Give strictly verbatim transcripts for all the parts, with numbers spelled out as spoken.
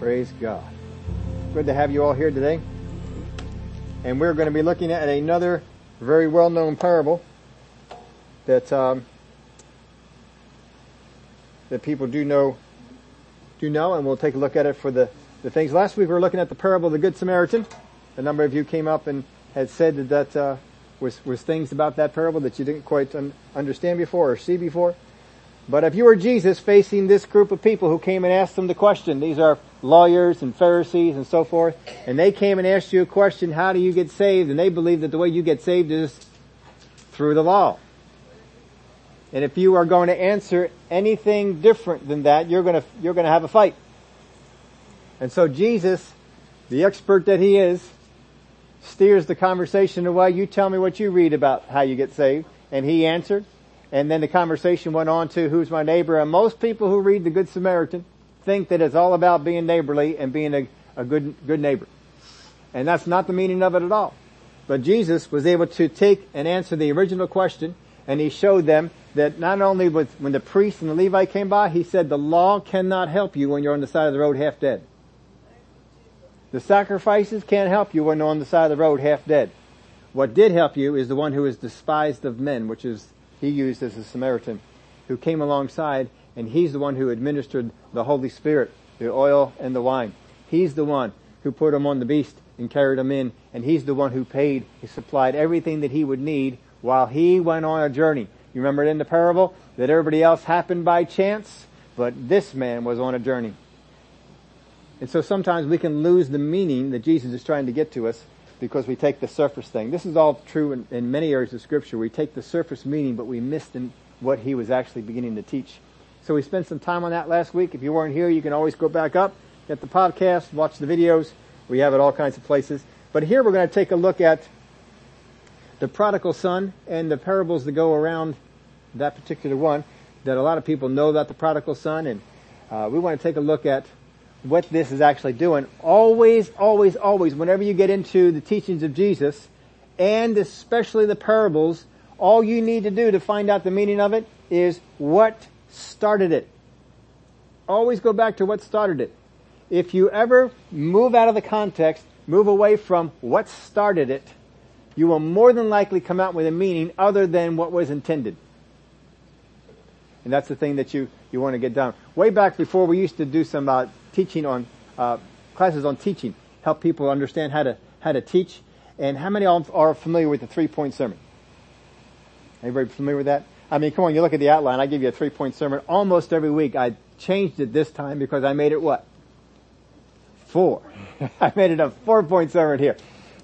Praise God. Good to have you all here today. And we're going to be looking at another very well-known parable that um, that people do know, do know, and we'll take a look at it for the, the things. Last week we were looking at the parable of the Good Samaritan. A number of you came up and had said that that uh, was, was things about that parable that you didn't quite un- understand before or see before. But if you were Jesus facing this group of people who came and asked him the question, these are lawyers and Pharisees and so forth, and they came and asked you a question, how do you get saved? And they believe that the way you get saved is through the law. And if you are going to answer anything different than that, you're going to, you're going to have a fight. And so Jesus, the expert that he is, steers the conversation away. You tell me what you read about how you get saved. And he answered. And then the conversation went on to who's my neighbor. And most people who read the Good Samaritan think that it's all about being neighborly and being a, a good good neighbor. And that's not the meaning of it at all. But Jesus was able to take and answer the original question, and he showed them that not only was, when the priest and the Levite came by, he said the law cannot help you when you're on the side of the road half dead. The sacrifices can't help you when you're on the side of the road half dead. What did help you is the one who is despised of men, which is he used as a Samaritan, who came alongside, and he's the one who administered the Holy Spirit, the oil and the wine. He's the one who put him on the beast and carried him in, and he's the one who paid, he supplied everything that he would need while he went on a journey. You remember it in the parable that everybody else happened by chance, but this man was on a journey. And so sometimes we can lose the meaning that Jesus is trying to get to us, because we take the surface thing. This is all true in, in many areas of Scripture. We take the surface meaning, but we missed in what he was actually beginning to teach. So we spent some time on that last week. If you weren't here, you can always go back up, get the podcast, watch the videos. We have it all kinds of places. But here we're going to take a look at the prodigal son and the parables that go around that particular one that a lot of people know about the prodigal son. And uh, we want to take a look at what this is actually doing. Always, always, always, whenever you get into the teachings of Jesus, and especially the parables, all you need to do to find out the meaning of it is what started it. Always go back to what started it. If you ever move out of the context, move away from what started it, you will more than likely come out with a meaning other than what was intended. And that's the thing that you, you want to get down. Way back before, we used to do some uh, teaching on, uh, classes on teaching, help people understand how to, how to teach. And how many of are familiar with the three-point sermon? Anybody familiar with that? I mean, come on, you look at the outline. I give you a three-point sermon almost every week. I changed it this time because I made it what? Four. I made it a four-point sermon here.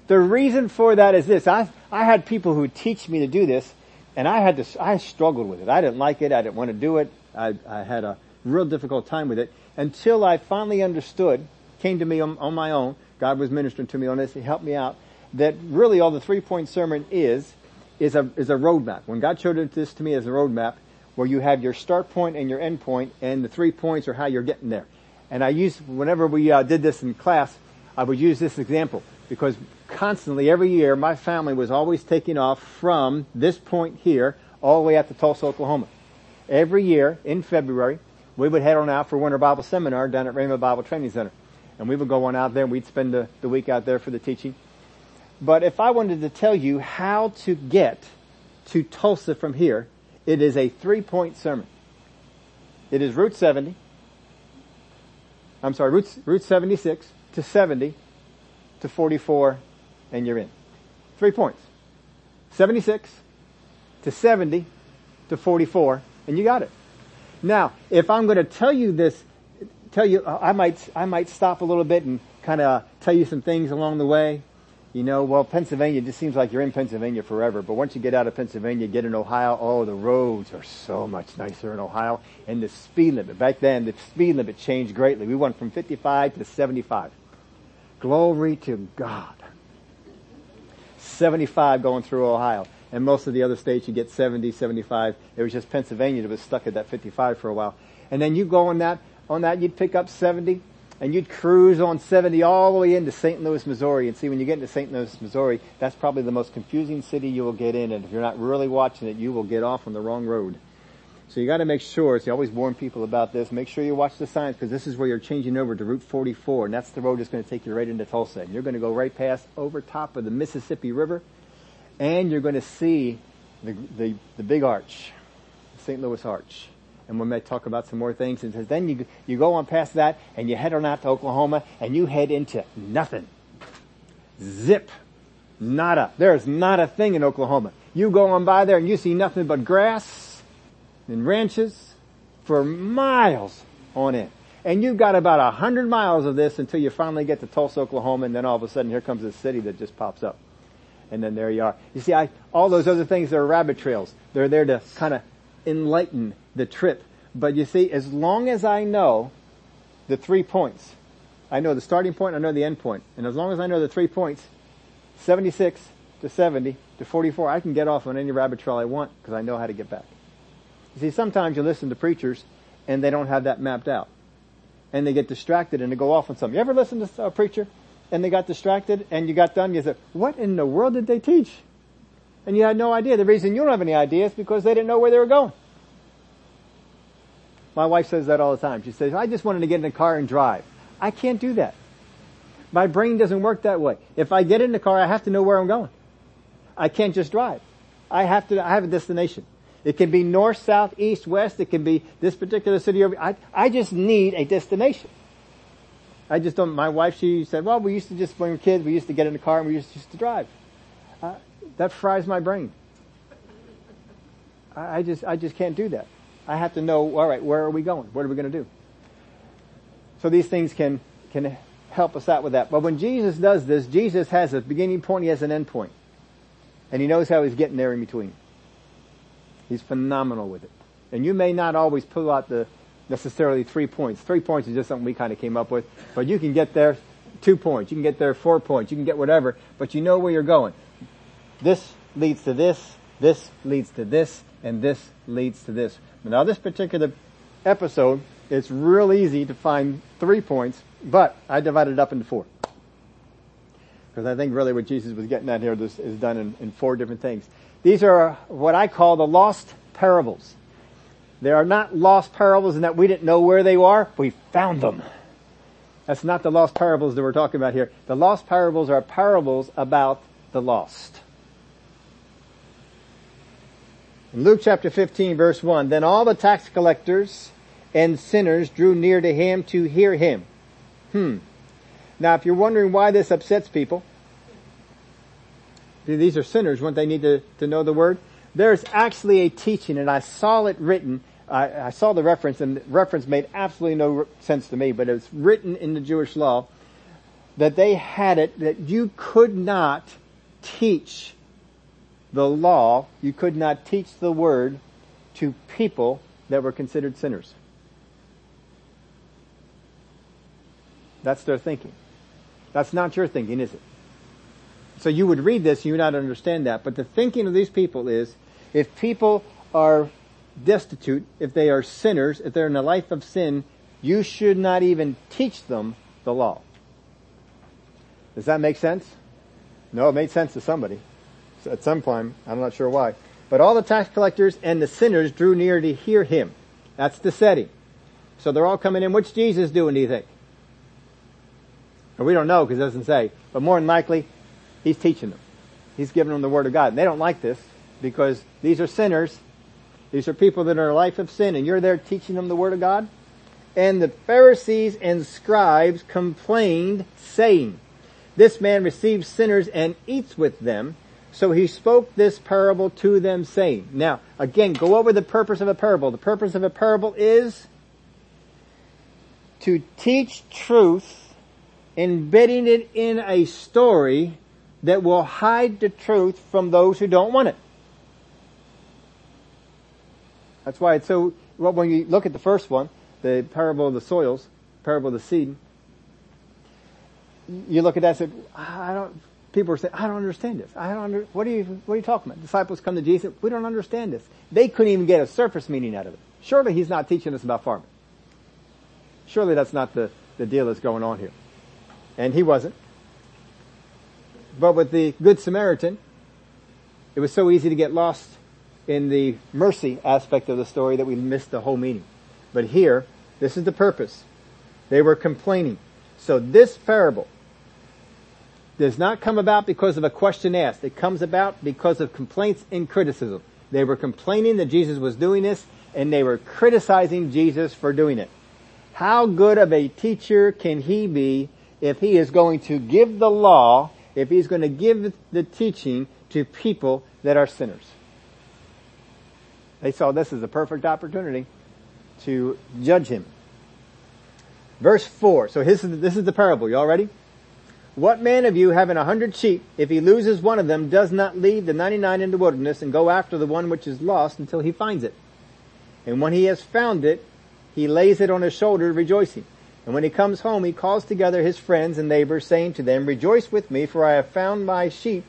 The reason for that is this. I, I had people who teach me to do this, and I had to, I struggled with it. I didn't like it. I didn't want to do it. I, I had a real difficult time with it until I finally understood, came to me on, on my own. God was ministering to me on this. He helped me out. That really all the three-point sermon is, is a, is a roadmap. When God showed this to me as a roadmap, where you have your start point and your end point, and the three points are how you're getting there. And I use, whenever we uh, did this in class, I would use this example because constantly, every year, my family was always taking off from this point here all the way out to Tulsa, Oklahoma. Every year, in February, we would head on out for Winter Bible Seminar down at Raymond Bible Training Center. And we would go on out there, and we'd spend the, the week out there for the teaching. But if I wanted to tell you how to get to Tulsa from here, it is a three-point sermon. It is Route seventy. I'm sorry, Route, Route seventy-six to seventy to forty-four, and you're in. Three points. seventy-six to seventy to forty-four, and you got it. Now, if I'm going to tell you this, tell you, I might, I might stop a little bit and kind of tell you some things along the way. You know, well, Pennsylvania just seems like you're in Pennsylvania forever, but once you get out of Pennsylvania, get in Ohio, oh, the roads are so much nicer in Ohio, and the speed limit. Back then, the speed limit changed greatly. We went from fifty-five to seventy-five. Glory to God. seventy-five going through Ohio. And most of the other states, you get seventy, seventy-five. It was just Pennsylvania that was stuck at that fifty-five for a while. And then you go on that, on that, you'd pick up seventy, and you'd cruise on seventy all the way into Saint Louis, Missouri. And see, when you get into Saint Louis, Missouri, that's probably the most confusing city you will get in. And if you're not really watching it, you will get off on the wrong road. So you got to make sure, so you always warn people about this, make sure you watch the signs, because this is where you're changing over to Route forty-four, and that's the road that's going to take you right into Tulsa. And you're going to go right past, over top of the Mississippi River, and you're going to see the, the, the big arch, the Saint Louis Arch. And we might talk about some more things. And then you, you go on past that, and you head on out to Oklahoma, and you head into nothing. Zip. Nada. There's not a thing in Oklahoma. You go on by there, and you see nothing but grass and ranches for miles on end. And you've got about a hundred miles of this until you finally get to Tulsa, Oklahoma, and then all of a sudden here comes a city that just pops up. And then there you are. You see, I, all those other things, they're rabbit trails. They're there to kind of enlighten the trip. But you see, as long as I know the three points, I know the starting point, I know the end point. And as long as I know the three points, seventy-six to seventy to forty-four, I can get off on any rabbit trail I want because I know how to get back. See, sometimes you listen to preachers and they don't have that mapped out. And they get distracted and they go off on something. You ever listen to a preacher and they got distracted and you got done? You said, what in the world did they teach? And you had no idea. The reason you don't have any idea is because they didn't know where they were going. My wife says that all the time. She says, I just wanted to get in the car and drive. I can't do that. My brain doesn't work that way. If I get in the car, I have to know where I'm going. I can't just drive. I have to, I have a destination. It can be north, south, east, west. It can be this particular city over. I, I just need a destination. I just don't. My wife, she said, well, we used to just, when we were kids, we used to get in the car and we used to, used to drive. Uh, that fries my brain. I, I just, I just can't do that. I have to know, all right, where are we going? What are we going to do? So these things can, can help us out with that. But when Jesus does this, Jesus has a beginning point. He has an end point. And he knows how he's getting there in between. He's phenomenal with it. And you may not always pull out the necessarily three points. Three points is just something we kind of came up with. But you can get there two points. You can get there four points. You can get whatever. But you know where you're going. This leads to this. This leads to this. And this leads to this. Now this particular episode, it's real easy to find three points. But I divided it up into four. Because I think really what Jesus was getting at here is done in, in four different things. These are what I call the lost parables. They are not lost parables in that we didn't know where they were. We found them. That's not the lost parables that we're talking about here. The lost parables are parables about the lost. In Luke chapter fifteen, verse one, then all the tax collectors and sinners drew near to him to hear him. Hmm. Now, if you're wondering why this upsets people, these are sinners, wouldn't they need to, to know the word? There's actually a teaching, and I saw it written. I, I saw the reference, and the reference made absolutely no sense to me, but it's written in the Jewish law that they had it, that you could not teach the law, you could not teach the word to people that were considered sinners. That's their thinking. That's not your thinking, is it? So you would read this, you would not understand that. But the thinking of these people is, if people are destitute, if they are sinners, if they're in a life of sin, you should not even teach them the law. Does that make sense? No, it made sense to somebody. At some time, I'm not sure why. But all the tax collectors and the sinners drew near to hear him. That's the setting. So they're all coming in. What's Jesus doing, do you think? And we don't know because it doesn't say. But more than likely, he's teaching them. He's giving them the Word of God. And they don't like this because these are sinners. These are people that are in a life of sin. And you're there teaching them the Word of God. And the Pharisees and scribes complained, saying, this man receives sinners and eats with them. So he spoke this parable to them, saying. Now, again, go over the purpose of a parable. The purpose of a parable is to teach truth, embedding it in a story that will hide the truth from those who don't want it. That's why it's so, well, when you look at the first one, the parable of the soils, parable of the seed, you look at that and say, I don't, people are saying, I don't understand this. I don't under, what are you, what are you talking about? Disciples come to Jesus, we don't understand this. They couldn't even get a surface meaning out of it. Surely he's not teaching us about farming. Surely that's not the, the deal that's going on here. And he wasn't. But with the Good Samaritan, it was so easy to get lost in the mercy aspect of the story that we missed the whole meaning. But here, this is the purpose. They were complaining. So this parable does not come about because of a question asked. It comes about because of complaints and criticism. They were complaining that Jesus was doing this, and they were criticizing Jesus for doing it. How good of a teacher can he be if he is going to give the law, if he's going to give the teaching to people that are sinners? They saw this as a perfect opportunity to judge him. Verse four. So this is, this is the parable. You all ready? What man of you, having a hundred sheep, if he loses one of them, does not leave the ninety-nine in the wilderness and go after the one which is lost until he finds it? And when he has found it, he lays it on his shoulder, rejoicing. And when he comes home, he calls together his friends and neighbors, saying to them, Rejoice with me, for I have found my sheep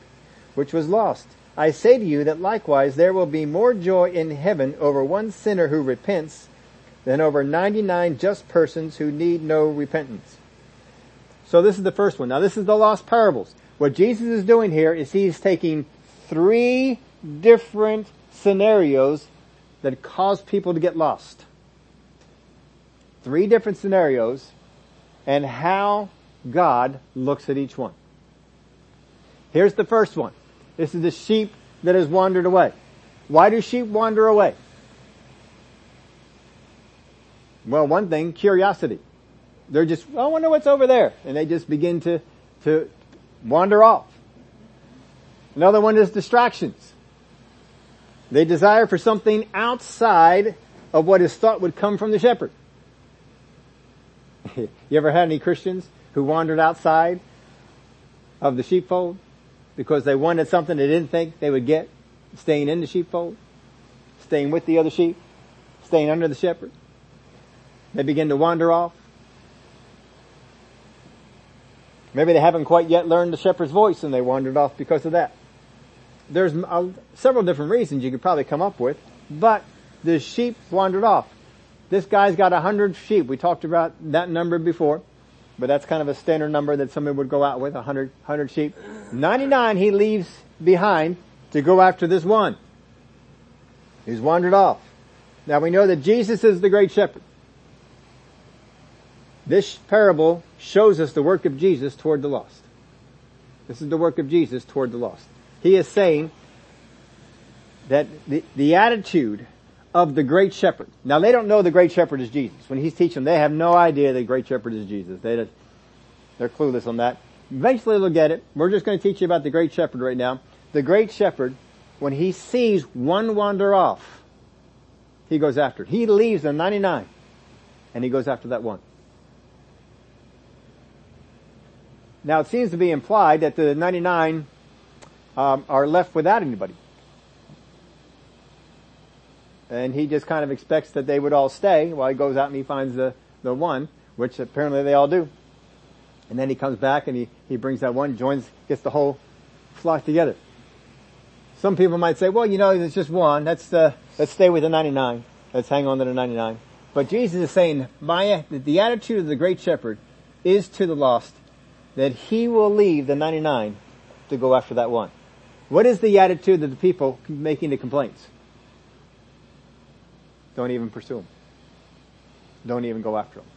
which was lost. I say to you that likewise there will be more joy in heaven over one sinner who repents than over ninety-nine just persons who need no repentance. So this is the first one. Now this is the lost parables. What Jesus is doing here is he's taking three different scenarios that cause people to get lost. Three different scenarios and how God looks at each one. Here's the first one. This is the sheep that has wandered away. Why do sheep wander away? Well, one thing, curiosity. They're just, I wonder what's over there. And they just begin to, to wander off. Another one is distractions. They desire for something outside of what is thought would come from the shepherd. You ever had any Christians who wandered outside of the sheepfold because they wanted something they didn't think they would get, staying in the sheepfold, staying with the other sheep, staying under the shepherd? They begin to wander off. Maybe they haven't quite yet learned the shepherd's voice and they wandered off because of that. There's a, several different reasons you could probably come up with, but the sheep wandered off. This guy's got a hundred sheep. We talked about that number before, but that's kind of a standard number that somebody would go out with, a hundred, hundred sheep. ninety-nine he leaves behind to go after this one. He's wandered off. Now we know that Jesus is the great shepherd. This parable shows us the work of Jesus toward the lost. This is the work of Jesus toward the lost. He is saying that the, the attitude of the great shepherd. Now they don't know the great shepherd is Jesus. When he's teaching them, they have no idea the great shepherd is Jesus. They just, they're clueless on that. Eventually they'll get it. We're just going to teach you about the great shepherd right now. The great shepherd, when he sees one wander off, he goes after it. He leaves the ninety-nine and he goes after that one. Now it seems to be implied that the ninety-nine um, are left without anybody. And he just kind of expects that they would all stay while he goes out and he finds the, the one, which apparently they all do. And then he comes back and he, he brings that one, joins, gets the whole flock together. Some people might say, well, you know, there's just one. Let's, uh, let's stay with the ninety-nine. Let's hang on to the ninety-nine. But Jesus is saying, my, the attitude of the great shepherd is to the lost, that he will leave the ninety-nine to go after that one. What is the attitude of the people making the complaints? Don't even pursue them. Don't even go after them.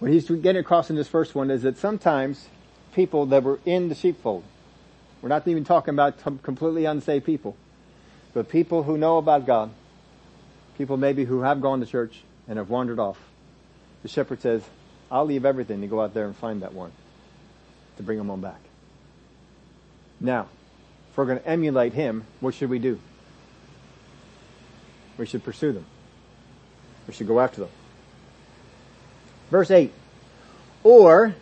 What he's getting across in this first one is that sometimes people that were in the sheepfold, we're not even talking about completely unsaved people, but people who know about God, people maybe who have gone to church and have wandered off. The shepherd says, I'll leave everything to go out there and find that one, to bring him on back. Now, if we're going to emulate him, what should we do? We should pursue them. We should go after them. Verse eight. Or,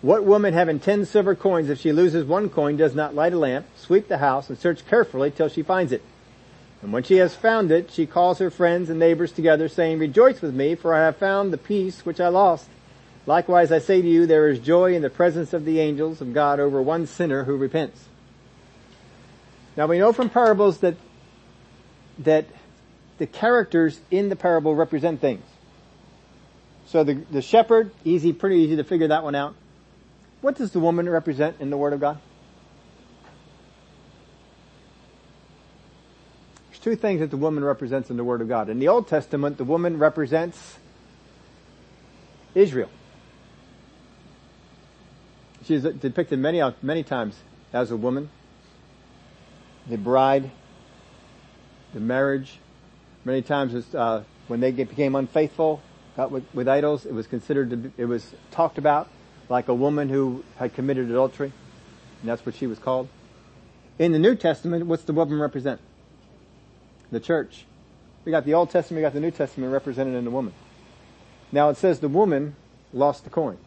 what woman having ten silver coins, if she loses one coin, does not light a lamp, sweep the house, and search carefully till she finds it? And when she has found it, she calls her friends and neighbors together, saying, Rejoice with me, for I have found the piece which I lost. Likewise, I say to you, there is joy in the presence of the angels of God over one sinner who repents. Now, we know from parables that that the characters in the parable represent things. So the, the shepherd, easy, pretty easy to figure that one out. What does the woman represent in the Word of God? two things that the woman represents in the Word of God. In the Old Testament, the woman represents Israel. She's depicted many many times as a woman, the bride, the marriage. Many times it's, uh, when they became unfaithful, got with, with idols, it was considered to be, it was talked about like a woman who had committed adultery, and that's what she was called. In the New Testament, what's the woman represent? The church. We got the Old Testament, we got the New Testament represented in the woman. Now it says the woman lost the coin.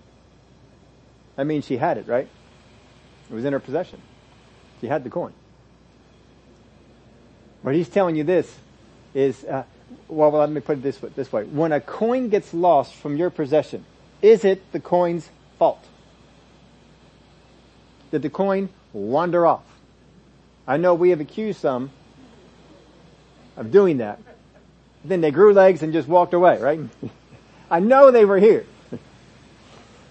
That means she had it, right? It was in her possession. She had the coin. What he's telling you this is, uh, well, well, let me put it this way, this way. When a coin gets lost from your possession, is it the coin's fault? Did the coin wander off? I know we have accused some of doing that. Then they grew legs and just walked away, right? I know they were here.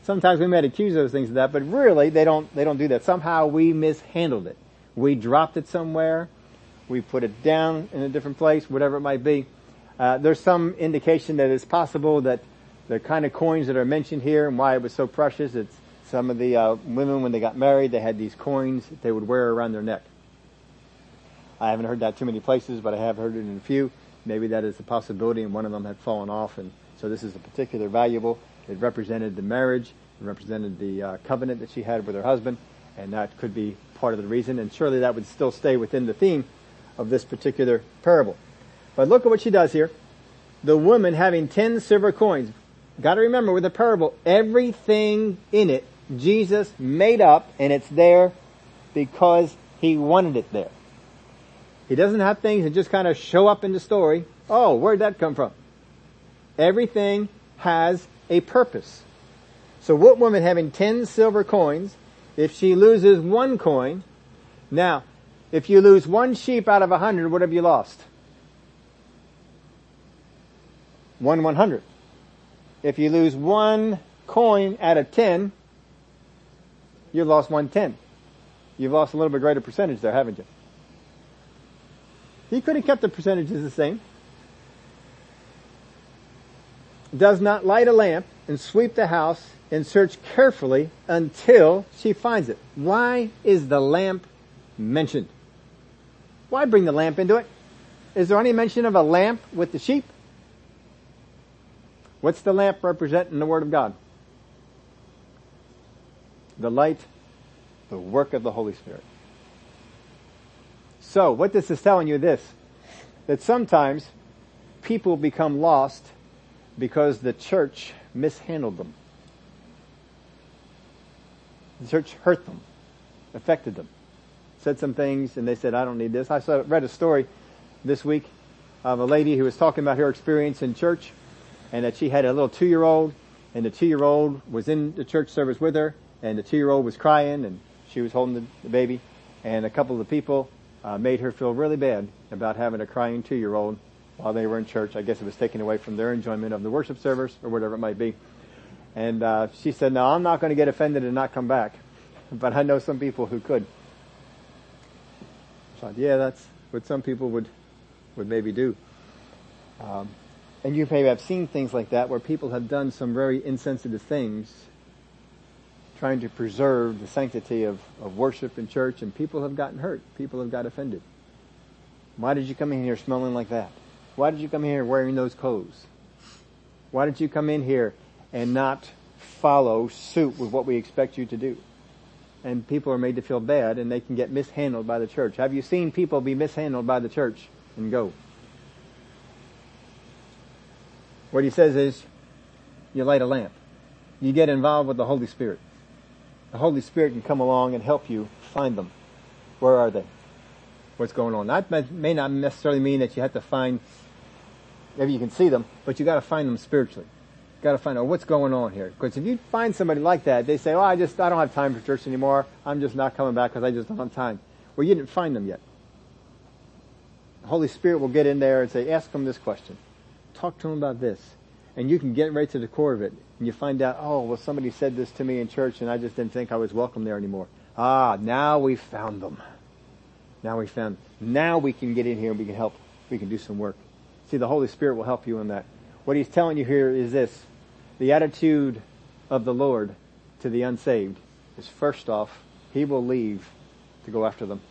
Sometimes we might accuse those things of that, but really they don't, they don't do that. Somehow we mishandled it. We dropped it somewhere. We put it down in a different place, whatever it might be. Uh, there's some indication that it's possible that the kind of coins that are mentioned here and why it was so precious, it's some of the uh, women, when they got married, they had these coins that they would wear around their neck. I haven't heard that too many places, but I have heard it in a few. Maybe that is a possibility, and one of them had fallen off, and so this is a particular valuable. It represented the marriage, it represented the uh, covenant that she had with her husband, and that could be part of the reason, and surely that would still stay within the theme of this particular parable. But look at what she does here. The woman, having ten silver coins, got to remember with a parable, everything in it Jesus made up, and it's there because he wanted it there. He doesn't have things that just kind of show up in the story. Oh, where'd that come from? Everything has a purpose. So what woman having ten silver coins, if she loses one coin, now, if you lose one sheep out of a hundred, what have you lost? One one hundred. If you lose one coin out of ten, you've lost one ten. You've lost a little bit greater percentage there, haven't you? He could have kept the percentages the same. Does not light a lamp and sweep the house and search carefully until she finds it. Why is the lamp mentioned? Why bring the lamp into it? Is there any mention of a lamp with the sheep? What's the lamp represent in the Word of God? The light, the work of the Holy Spirit. So, what this is telling you this, that sometimes people become lost because the church mishandled them. The church hurt them, affected them, said some things, and they said, I don't need this. I saw, read a story this week of a lady who was talking about her experience in church, and that she had a little two-year-old, and the two-year-old was in the church service with her, and the two-year-old was crying, and she was holding the, the baby, and a couple of the people uh, made her feel really bad about having a crying two-year-old while they were in church. I guess it was taken away from their enjoyment of the worship service or whatever it might be. And uh, she said, no, I'm not going to get offended and not come back. But I know some people who could. I thought, yeah, that's what some people would would maybe do. Um, and you may have seen things like that where people have done some very insensitive things trying to preserve the sanctity of, of worship in church, and people have gotten hurt. People have got offended. Why did you come in here smelling like that? Why did you come here wearing those clothes? Why did you come in here and not follow suit with what we expect you to do? And people are made to feel bad, and they can get mishandled by the church. Have you seen people be mishandled by the church and go? What he says is, you light a lamp. You get involved with the Holy Spirit. The Holy Spirit can come along and help you find them. Where are they? What's going on? That may not necessarily mean that you have to find, maybe you can see them, but you got to find them spiritually. You got to find out what's going on here. Because if you find somebody like that, they say, oh, I just, I don't have time for church anymore. I'm just not coming back because I just don't have time. Well, you didn't find them yet. The Holy Spirit will get in there and say, ask them this question. Talk to them about this. And you can get right to the core of it. And you find out, oh, well, somebody said this to me in church and I just didn't think I was welcome there anymore. Ah, now we found them. Now we found, now we can get in here and we can help we can do some work. See, the Holy Spirit will help you in that. What he's telling you here is this. The attitude of the Lord to the unsaved is, first off, he will leave to go after them.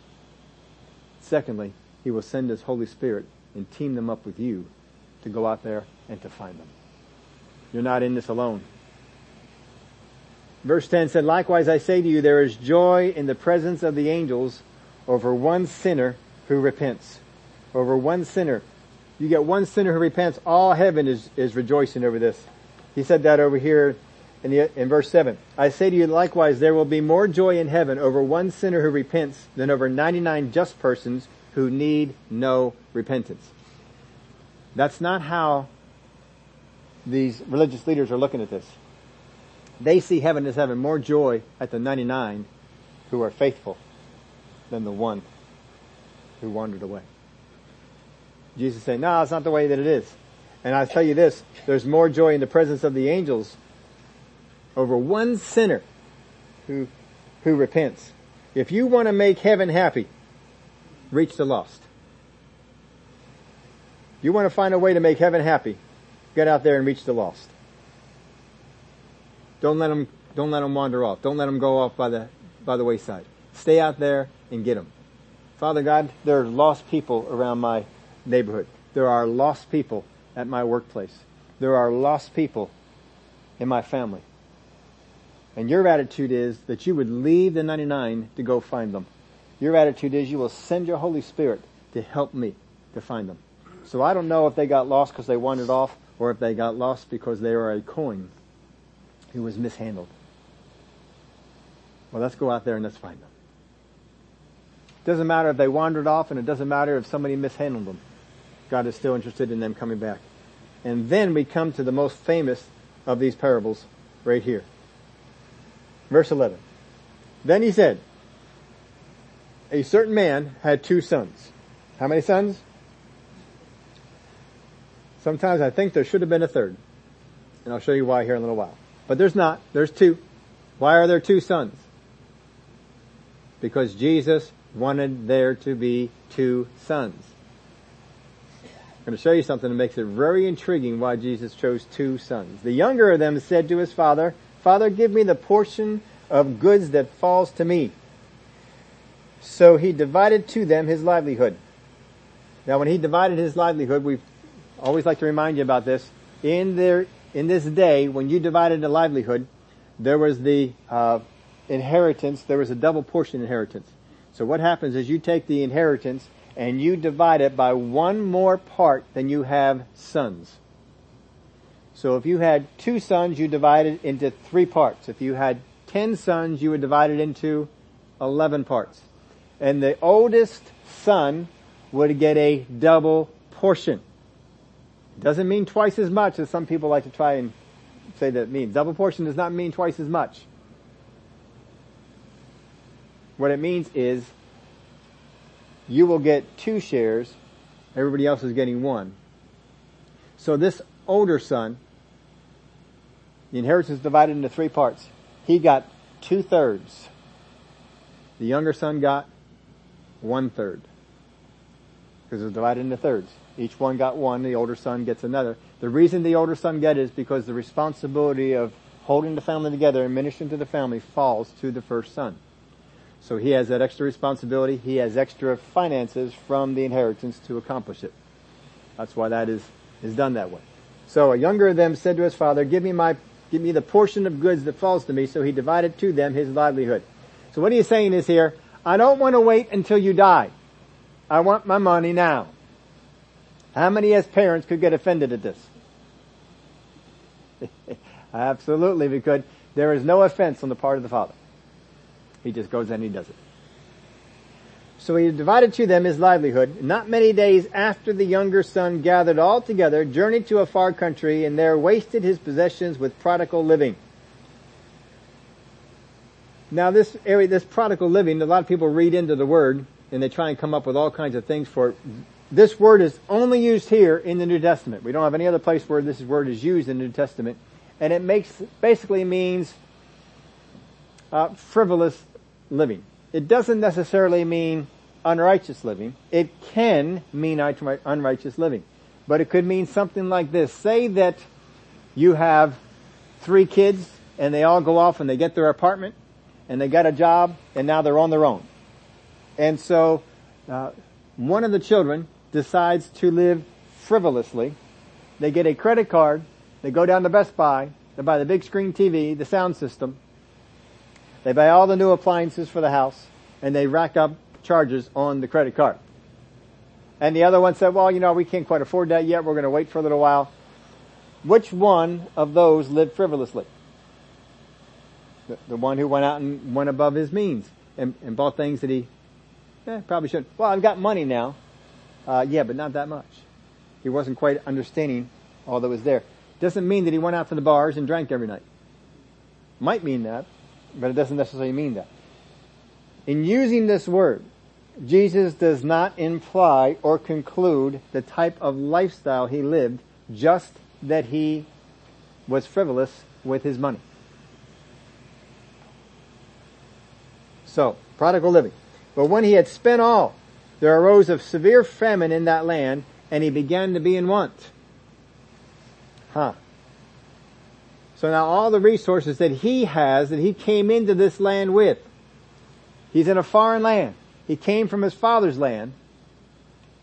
Secondly, he will send his Holy Spirit and team them up with you to go out there and to find them. You're not in this alone. Verse ten said, "Likewise I say to you, there is joy in the presence of the angels over one sinner who repents." Over one sinner. You get one sinner who repents, all heaven is, is rejoicing over this. He said that over here in, the, in verse seven. "I say to you, likewise, there will be more joy in heaven over one sinner who repents than over ninety-nine just persons who need no repentance." That's not how these religious leaders are looking at this. They see heaven as having more joy at the ninety-nine who are faithful than the one who wandered away. Jesus said, no, it's not the way that it is. And I'll tell you this, there's more joy in the presence of the angels over one sinner who who repents. If you want to make heaven happy, reach the lost. You want to find a way to make heaven happy, get out there and reach the lost. Don't let them, don't let them wander off. Don't let them go off by the, by the wayside. Stay out there and get them. Father God, there are lost people around my neighborhood. There are lost people at my workplace. There are lost people in my family. And your attitude is that you would leave the ninety-nine to go find them. Your attitude is you will send your Holy Spirit to help me to find them. So I don't know if they got lost because they wandered off or if they got lost because they were a coin who was mishandled. Well, let's go out there and let's find them. It doesn't matter if they wandered off, and it doesn't matter if somebody mishandled them. God is still interested in them coming back. And then we come to the most famous of these parables right here. Verse eleven. Then he said, "A certain man had two sons." How many sons? Sometimes I think there should have been a third. And I'll show you why here in a little while. But there's not. There's two. Why are there two sons? Because Jesus wanted there to be two sons. I'm going to show you something that makes it very intriguing why Jesus chose two sons. "The younger of them said to his father, 'Father, give me the portion of goods that falls to me.' So he divided to them his livelihood." Now when he divided his livelihood, we always like to remind you about this. In their In this day, when you divided the livelihood, there was the uh inheritance, there was a double portion inheritance. So what happens is you take the inheritance and you divide it by one more part than you have sons. So if you had two sons, you divide it into three parts. If you had ten sons, you would divide it into eleven parts. And the oldest son would get a double portion. Doesn't mean twice as much as some people like to try and say that it means. Double portion does not mean twice as much. What it means is you will get two shares, everybody else is getting one. So this older son, the inheritance is divided into three parts. He got two thirds. The younger son got one third. Because it was divided into thirds. Each one got one, the older son gets another. The reason the older son gets it is because the responsibility of holding the family together and ministering to the family falls to the first son. So he has that extra responsibility, he has extra finances from the inheritance to accomplish it. That's why that is, is done that way. "So a younger of them said to his father, 'Give me my, give me the portion of goods that falls to me.' So he divided to them his livelihood." So what he's saying is here, I don't want to wait until you die. I want my money now. How many as parents could get offended at this? Absolutely we could. There is no offense on the part of the father. He just goes and he does it. "So he divided to them his livelihood. Not many days after the younger son gathered all together, journeyed to a far country, and there wasted his possessions with prodigal living." Now this area, this prodigal living, a lot of people read into the word and they try and come up with all kinds of things for it. This word is only used here in the New Testament. We don't have any other place where this word is used in the New Testament. And it makes basically means uh, frivolous living. It doesn't necessarily mean unrighteous living. It can mean unrighteous living. But it could mean something like this. Say that you have three kids and they all go off and they get their apartment and they got a job and now they're on their own. And so uh, one of the children decides to live frivolously. They get a credit card. They go down to Best Buy. They buy the big screen T V, the sound system. They buy all the new appliances for the house, and they rack up charges on the credit card. And the other one said, well, you know, we can't quite afford that yet. We're going to wait for a little while. Which one of those lived frivolously? The, the one who went out and went above his means and, and bought things that he eh, probably shouldn't. Well, I've got money now. Uh, yeah, but not that much. He wasn't quite understanding all that was there. Doesn't mean that he went out to the bars and drank every night. Might mean that, but it doesn't necessarily mean that. In using this word, Jesus does not imply or conclude the type of lifestyle he lived, just that he was frivolous with his money. So, prodigal living. But when he had spent all, there arose a severe famine in that land, and he began to be in want. Huh. So now all the resources that he has, that he came into this land with, he's in a foreign land. He came from his father's land.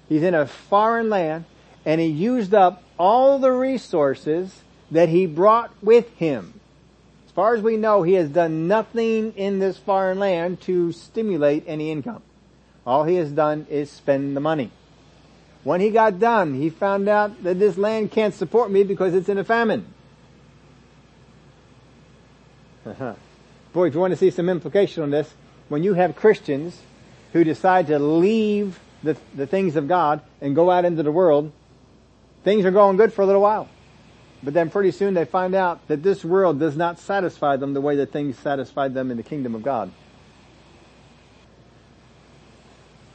He's in a foreign land, and he used up all the resources that he brought with him. As far as we know, he has done nothing in this foreign land to stimulate any income. All he has done is spend the money. When he got done, he found out that this land can't support me because it's in a famine. Uh-huh. Boy, if you want to see some implication on this, when you have Christians who decide to leave the, the things of God and go out into the world, things are going good for a little while. But then pretty soon they find out that this world does not satisfy them the way that things satisfied them in the kingdom of God.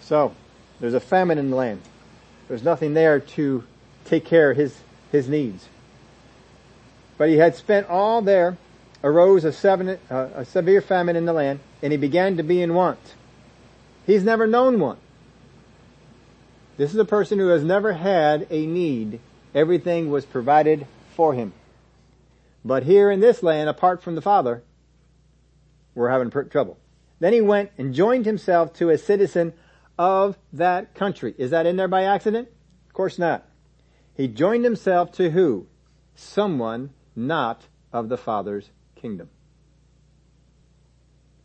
So, there's a famine in the land. There's nothing there to take care of his, his needs. But he had spent all there, arose a, seven, uh, a severe famine in the land, and he began to be in want. He's never known one. This is a person who has never had a need. Everything was provided for him. But here in this land, apart from the Father, we're having trouble. Then he went and joined himself to a citizen of that country. Is that in there by accident? Of course not. He joined himself to who? Someone not of the Father's kingdom.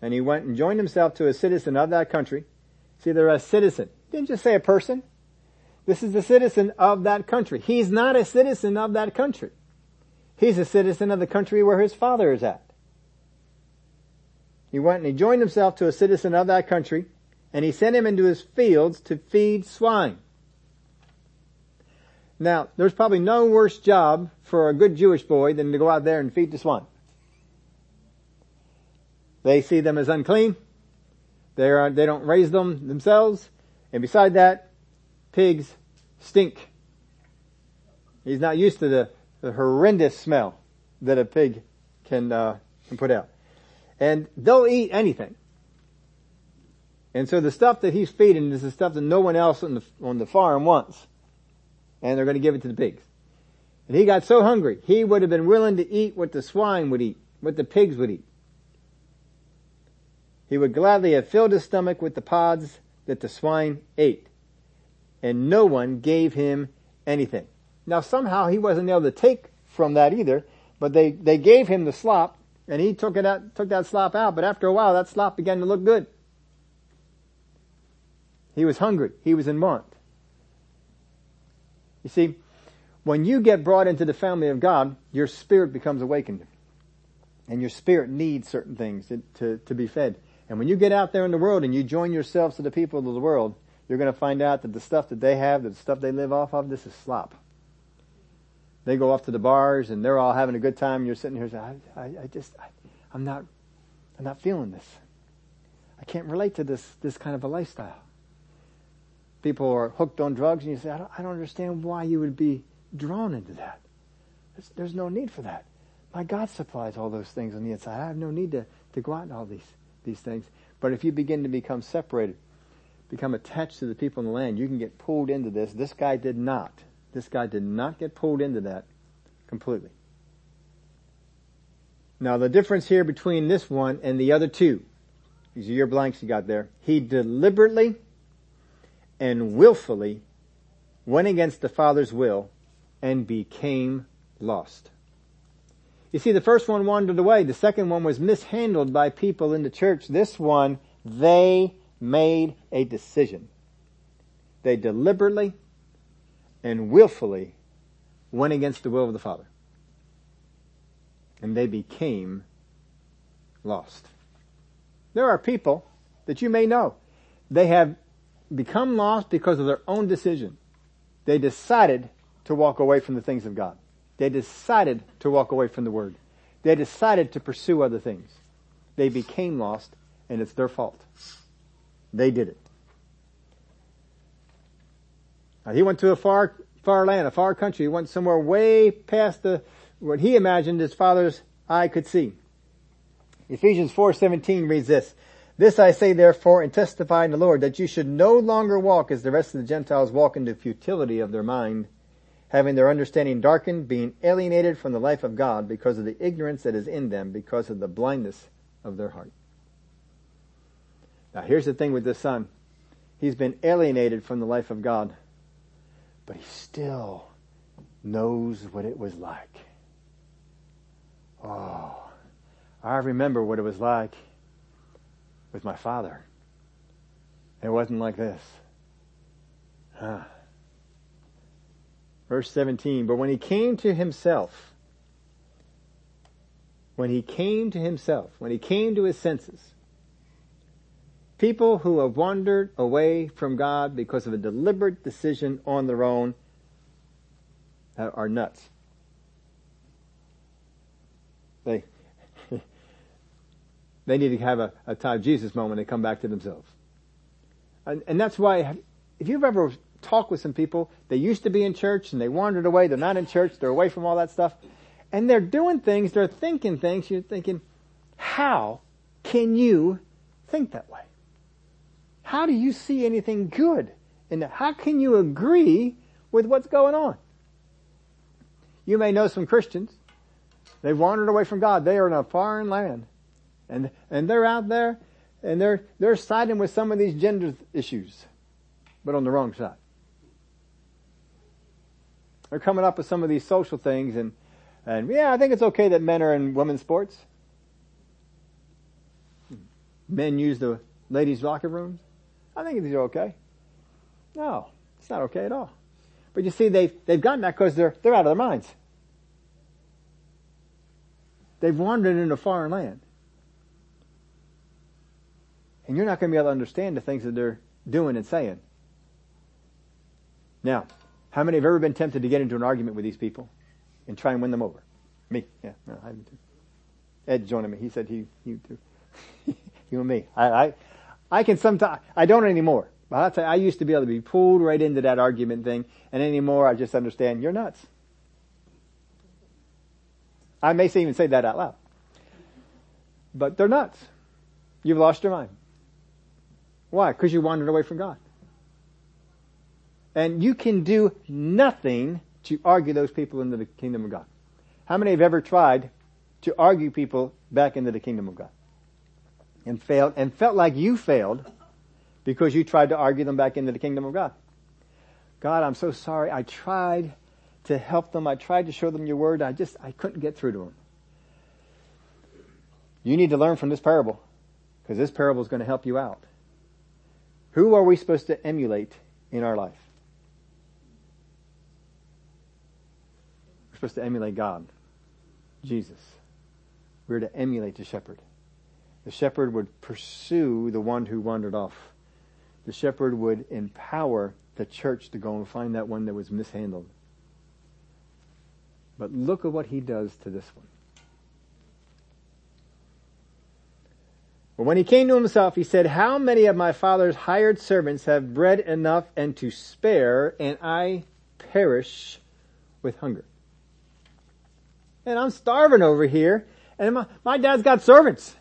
And he went and joined himself to a citizen of that country. See, they're a citizen. Didn't just say a person. This is a citizen of that country. He's not a citizen of that country. He's a citizen of the country where his father is at. He went and he joined himself to a citizen of that country, and he sent him into his fields to feed swine. Now, there's probably no worse job for a good Jewish boy than to go out there and feed the swine. They see them as unclean. They are, they don't raise them themselves. And beside that, pigs stink. He's not used to the, the horrendous smell that a pig can, uh, can put out. And they'll eat anything. And so the stuff that he's feeding is the stuff that no one else on the, on the farm wants. And they're going to give it to the pigs. And he got so hungry, he would have been willing to eat what the swine would eat, what the pigs would eat. He would gladly have filled his stomach with the pods that the swine ate, and no one gave him anything. Now somehow he wasn't able to take from that either, but they, they gave him the slop, and he took it out, took that slop out, but after a while that slop began to look good. He was hungry. He was in want. You see, when you get brought into the family of God, your spirit becomes awakened, and your spirit needs certain things to, to, to be fed. And when you get out there in the world and you join yourselves to the people of the world, you're going to find out that the stuff that they have, that the stuff they live off of, this is slop. They go off to the bars and they're all having a good time. And you're sitting here saying, I, I, I just, I, I'm not, I'm not feeling this. I can't relate to this, this kind of a lifestyle. People are hooked on drugs, and you say, I don't, I don't understand why you would be drawn into that. There's, there's no need for that. My God supplies all those things on the inside. I have no need to, to go out and all these. these things. But if you begin to become separated, become attached to the people in the land. You can get pulled into this. This guy did not. This guy did not get pulled into that completely. Now, the difference here between this one and the other two, these are your blanks you got there. He deliberately and willfully went against the Father's will and became lost. You see, the first one wandered away. The second one was mishandled by people in the church. This one, they made a decision. They deliberately and willfully went against the will of the Father. And they became lost. There are people that you may know. They have become lost because of their own decision. They decided to walk away from the things of God. They decided to walk away from the Word. They decided to pursue other things. They became lost, and it's their fault. They did it. Now, he went to a far, far land, a far country. He went somewhere way past the what he imagined his Father's eye could see. Ephesians four seventeen reads this, "This I say therefore and testify in the Lord, that you should no longer walk as the rest of the Gentiles walk in the futility of their mind, having their understanding darkened, being alienated from the life of God because of the ignorance that is in them, because of the blindness of their heart." Now here's the thing with this son. He's been alienated from the life of God, but he still knows what it was like. Oh, I remember what it was like with my father. It wasn't like this. Huh. Verse seventeen, but when he came to himself, when he came to himself, when he came to his senses, people who have wandered away from God because of a deliberate decision on their own are nuts. They, they need to have a, a time Jesus moment and come back to themselves. And, and that's why, if you've ever talk with some people, they used to be in church and they wandered away, they're not in church, they're away from all that stuff, and they're doing things, they're thinking things, you're thinking, how can you think that way? How do you see anything good? And how can you agree with what's going on? You may know some Christians, they've wandered away from God, they are in a foreign land, and and they're out there, and they're they're siding with some of these gender issues, but on the wrong side. They're coming up with some of these social things, and, and yeah, I think it's okay that men are in women's sports. Men use the ladies' locker rooms. I think these are okay. No, it's not okay at all. But you see, they've, they've gotten that because they're, they're out of their minds. They've wandered into a foreign land. And you're not going to be able to understand the things that they're doing and saying. Now, how many have ever been tempted to get into an argument with these people and try and win them over? Me, yeah, no, I didn't. Ed joining me. He said, "You, you too, you and me." I, I, I can sometimes. I don't anymore. But I'll tell you, I used to be able to be pulled right into that argument thing, and anymore, I just understand you're nuts. I may even say that out loud, but they're nuts. You've lost your mind. Why? Because you wandered away from God. And you can do nothing to argue those people into the kingdom of God. How many have ever tried to argue people back into the kingdom of God and failed and felt like you failed because you tried to argue them back into the kingdom of God? God, I'm so sorry. I tried to help them. I tried to show them your word. I just, I couldn't get through to them. You need to learn from this parable, because this parable is going to help you out. Who are we supposed to emulate in our life? We're supposed to emulate God, Jesus. We're to emulate the shepherd. The shepherd would pursue the one who wandered off. The shepherd would empower the church to go and find that one that was mishandled. But look at what he does to this one. But when he came to himself, he said, "How many of my father's hired servants have bread enough and to spare, and I perish with hunger? And I'm starving over here, and my, my dad's got servants,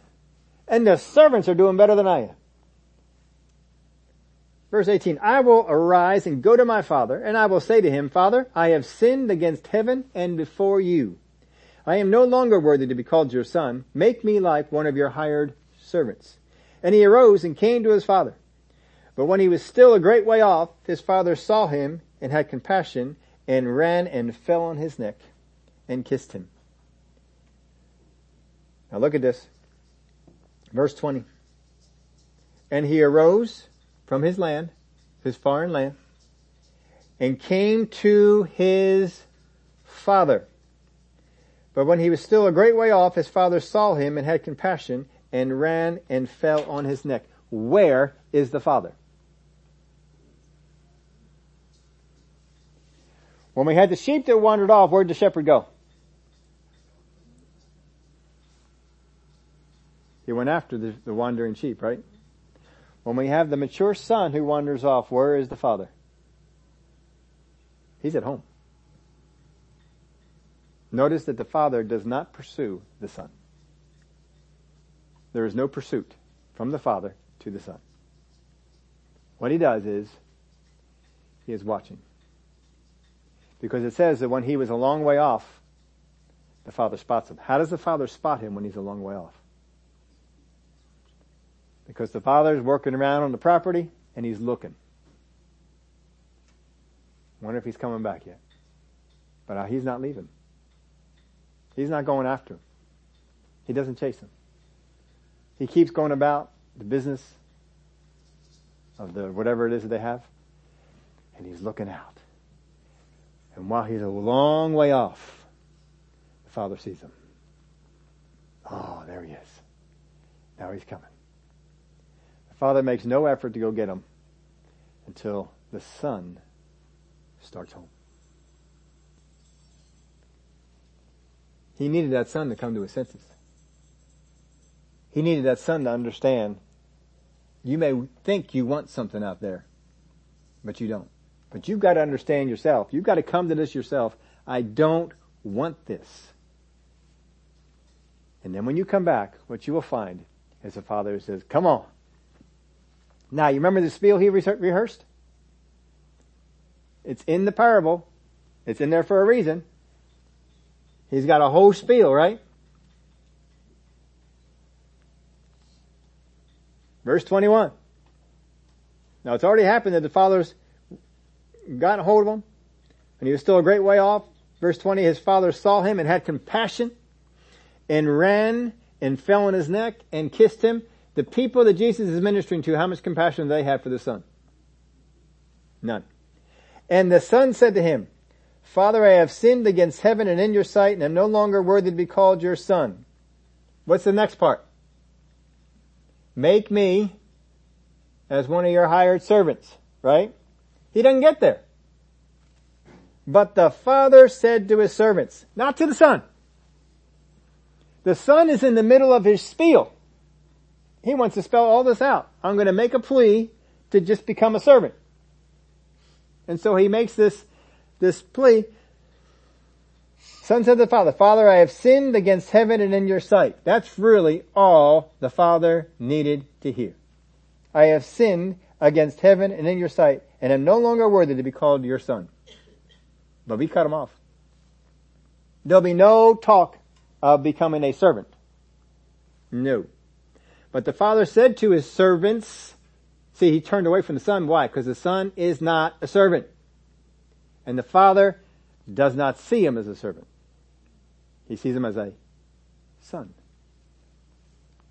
and the servants are doing better than I am." Verse eighteen, I will arise and go to my father, and I will say to him, Father, I have sinned against heaven and before you. I am no longer worthy to be called your son. Make me like one of your hired servants. And he arose and came to his father. But when he was still a great way off, his father saw him and had compassion and ran and fell on his neck and kissed him. Now look at this. Verse twenty. And he arose from his land, his foreign land, and came to his father. But when he was still a great way off, his father saw him and had compassion and ran and fell on his neck. Where is the father? When we had the sheep that wandered off, where did the shepherd go? He went after the, the wandering sheep, right? When we have the mature son who wanders off, where is the father? He's at home. Notice that the father does not pursue the son. There is no pursuit from the father to the son. What he does is, he is watching. Because it says that when he was a long way off, the father spots him. How does the father spot him when he's a long way off? Because the father's working around on the property and he's looking. Wonder if he's coming back yet. But he's not leaving. He's not going after him. He doesn't chase him. He keeps going about the business of the whatever it is that they have. And he's looking out. And while he's a long way off, the father sees him. Oh, there he is. Now he's coming. The father makes no effort to go get him until the son starts home. He needed that son to come to his senses. He needed that son to understand, you may think you want something out there, but you don't. But you've got to understand yourself. You've got to come to this yourself. I don't want this. And then when you come back, what you will find is the father who says, come on. Now, you remember the spiel he rehearsed? It's in the parable. It's in there for a reason. He's got a whole spiel, right? Verse twenty-one. Now, it's already happened that the father's got a hold of him, and he was still a great way off. Verse twenty, his father saw him and had compassion and ran and fell on his neck and kissed him. The people that Jesus is ministering to, how much compassion do they have for the son? None. And the son said to him, Father, I have sinned against heaven and in your sight, and am no longer worthy to be called your son. What's the next part? Make me as one of your hired servants, right? He doesn't get there. But the father said to his servants, not to the son. The son is in the middle of his spiel. He wants to spell all this out. I'm going to make a plea to just become a servant. And so he makes this, this plea. Son said to the father, Father, I have sinned against heaven and in your sight. That's really all the father needed to hear. I have sinned against heaven and in your sight, and am no longer worthy to be called your son. But we cut him off. There'll be no talk of becoming a servant. No. But the father said to his servants, see, he turned away from the son. Why? Because the son is not a servant. And the father does not see him as a servant. He sees him as a son.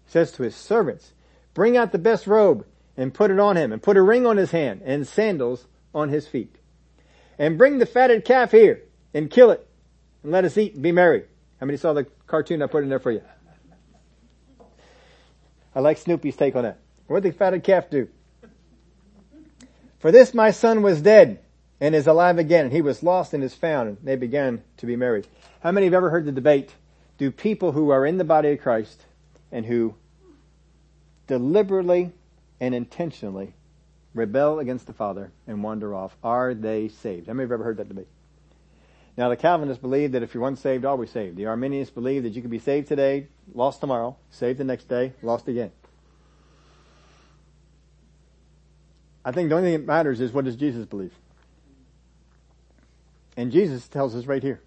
He says to his servants, bring out the best robe and put it on him, and put a ring on his hand, and sandals on his feet. And bring the fatted calf here, and kill it, and let us eat and be merry. How many saw the cartoon I put in there for you? I like Snoopy's take on that. What did the fatted calf do? For this my son was dead, and is alive again, and he was lost and is found, and they began to be merry. How many have ever heard the debate? Do people who are in the body of Christ, and who deliberately and intentionally rebel against the Father and wander off, are they saved? How many have ever heard that debate? Now, the Calvinists believe that if you're once saved, always saved. The Arminians believe that you can be saved today, lost tomorrow, saved the next day, lost again. I think the only thing that matters is what does Jesus believe? And Jesus tells us right here.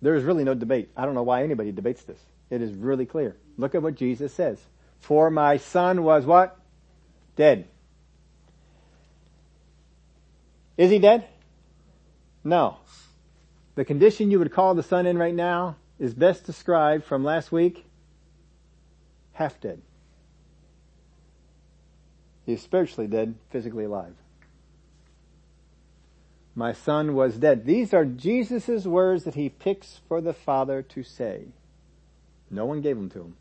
There is really no debate. I don't know why anybody debates this. It is really clear. Look at what Jesus says. For my son was what? Dead. Is he dead? No. The condition you would call the son in right now is best described from last week. Half dead. He is spiritually dead, physically alive. My son was dead. These are Jesus' words that he picks for the Father to say. No one gave them to him.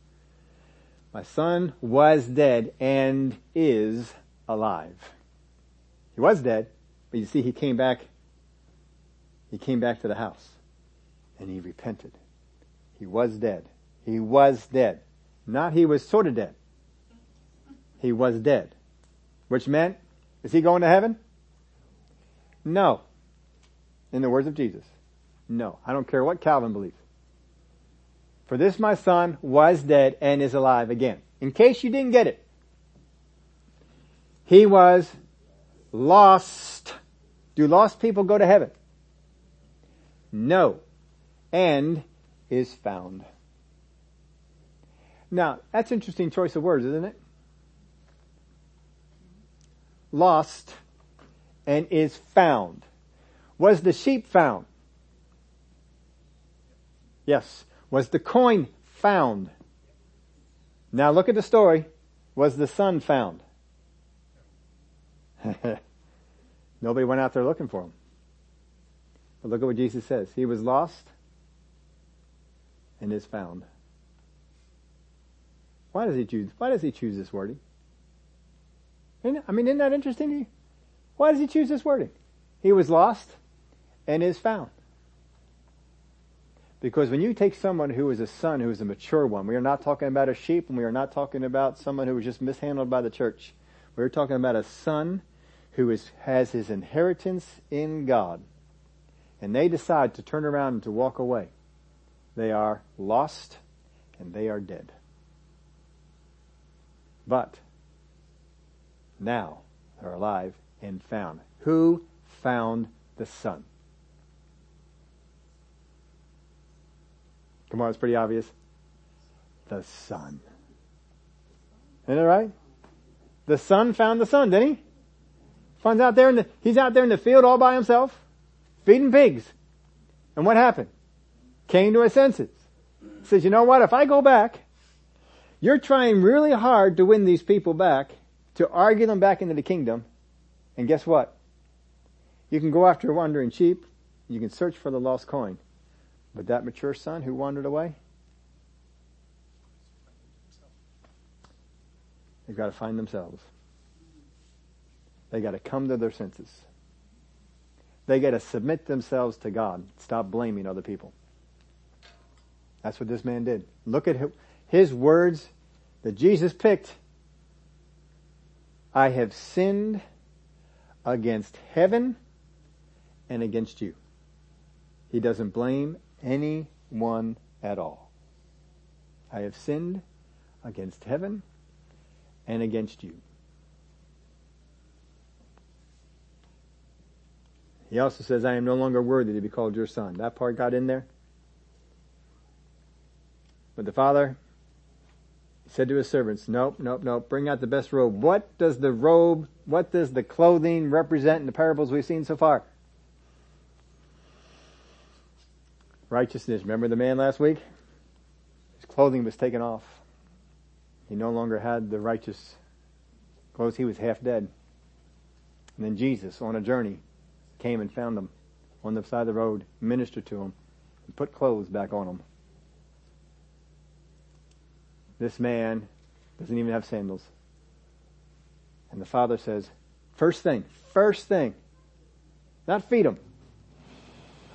My son was dead and is alive. He was dead, but you see, he came back. He came back to the house and he repented. He was dead. He was dead. Not he was sort of dead. He was dead. Which meant, is he going to heaven? No. In the words of Jesus. No. I don't care what Calvin believes. For this my son was dead and is alive again. In case you didn't get it. He was lost. Do lost people go to heaven? No. And is found. Now, that's an interesting choice of words, isn't it? Lost and is found. Was the sheep found? Yes. Was the coin found? Now look at the story. Was the son found? Nobody went out there looking for him. But look at what Jesus says. He was lost and is found. Why does he choose, why does he choose this wording? I mean, isn't that interesting to you? Why does he choose this wording? He was lost and is found. Because when you take someone who is a son, who is a mature one, we are not talking about a sheep, and we are not talking about someone who was just mishandled by the church. We're talking about a son who is, has his inheritance in God. And they decide to turn around and to walk away. They are lost and they are dead. But now they're alive and found. Who found the son? Come on, it's pretty obvious. The son. Isn't it right? The son found the son, didn't he? Finds out there in the, he's out there in the field all by himself, feeding pigs. And what happened? Came to his senses. Says, you know what? If I go back, you're trying really hard to win these people back, to argue them back into the kingdom. And guess what? You can go after a wandering sheep. You can search for the lost coin. But that mature son who wandered away, they've got to find themselves. They've got to come to their senses. They've got to submit themselves to God. Stop blaming other people. That's what this man did. Look at his words that Jesus picked. I have sinned against heaven and against you. He doesn't blame anyone at all. I have sinned against heaven and against you. He also says, I am no longer worthy to be called your son. That part got in there. But the father said to his servants, nope, nope, nope, bring out the best robe. What does the robe, what does the clothing represent in the parables we've seen so far? Righteousness. Remember the man last week? His clothing was taken off. He no longer had the righteous clothes. He was half dead. And then Jesus, on a journey, came and found him on the side of the road, ministered to him, and put clothes back on him. This man doesn't even have sandals. And the father says, first thing, first thing, not feed him.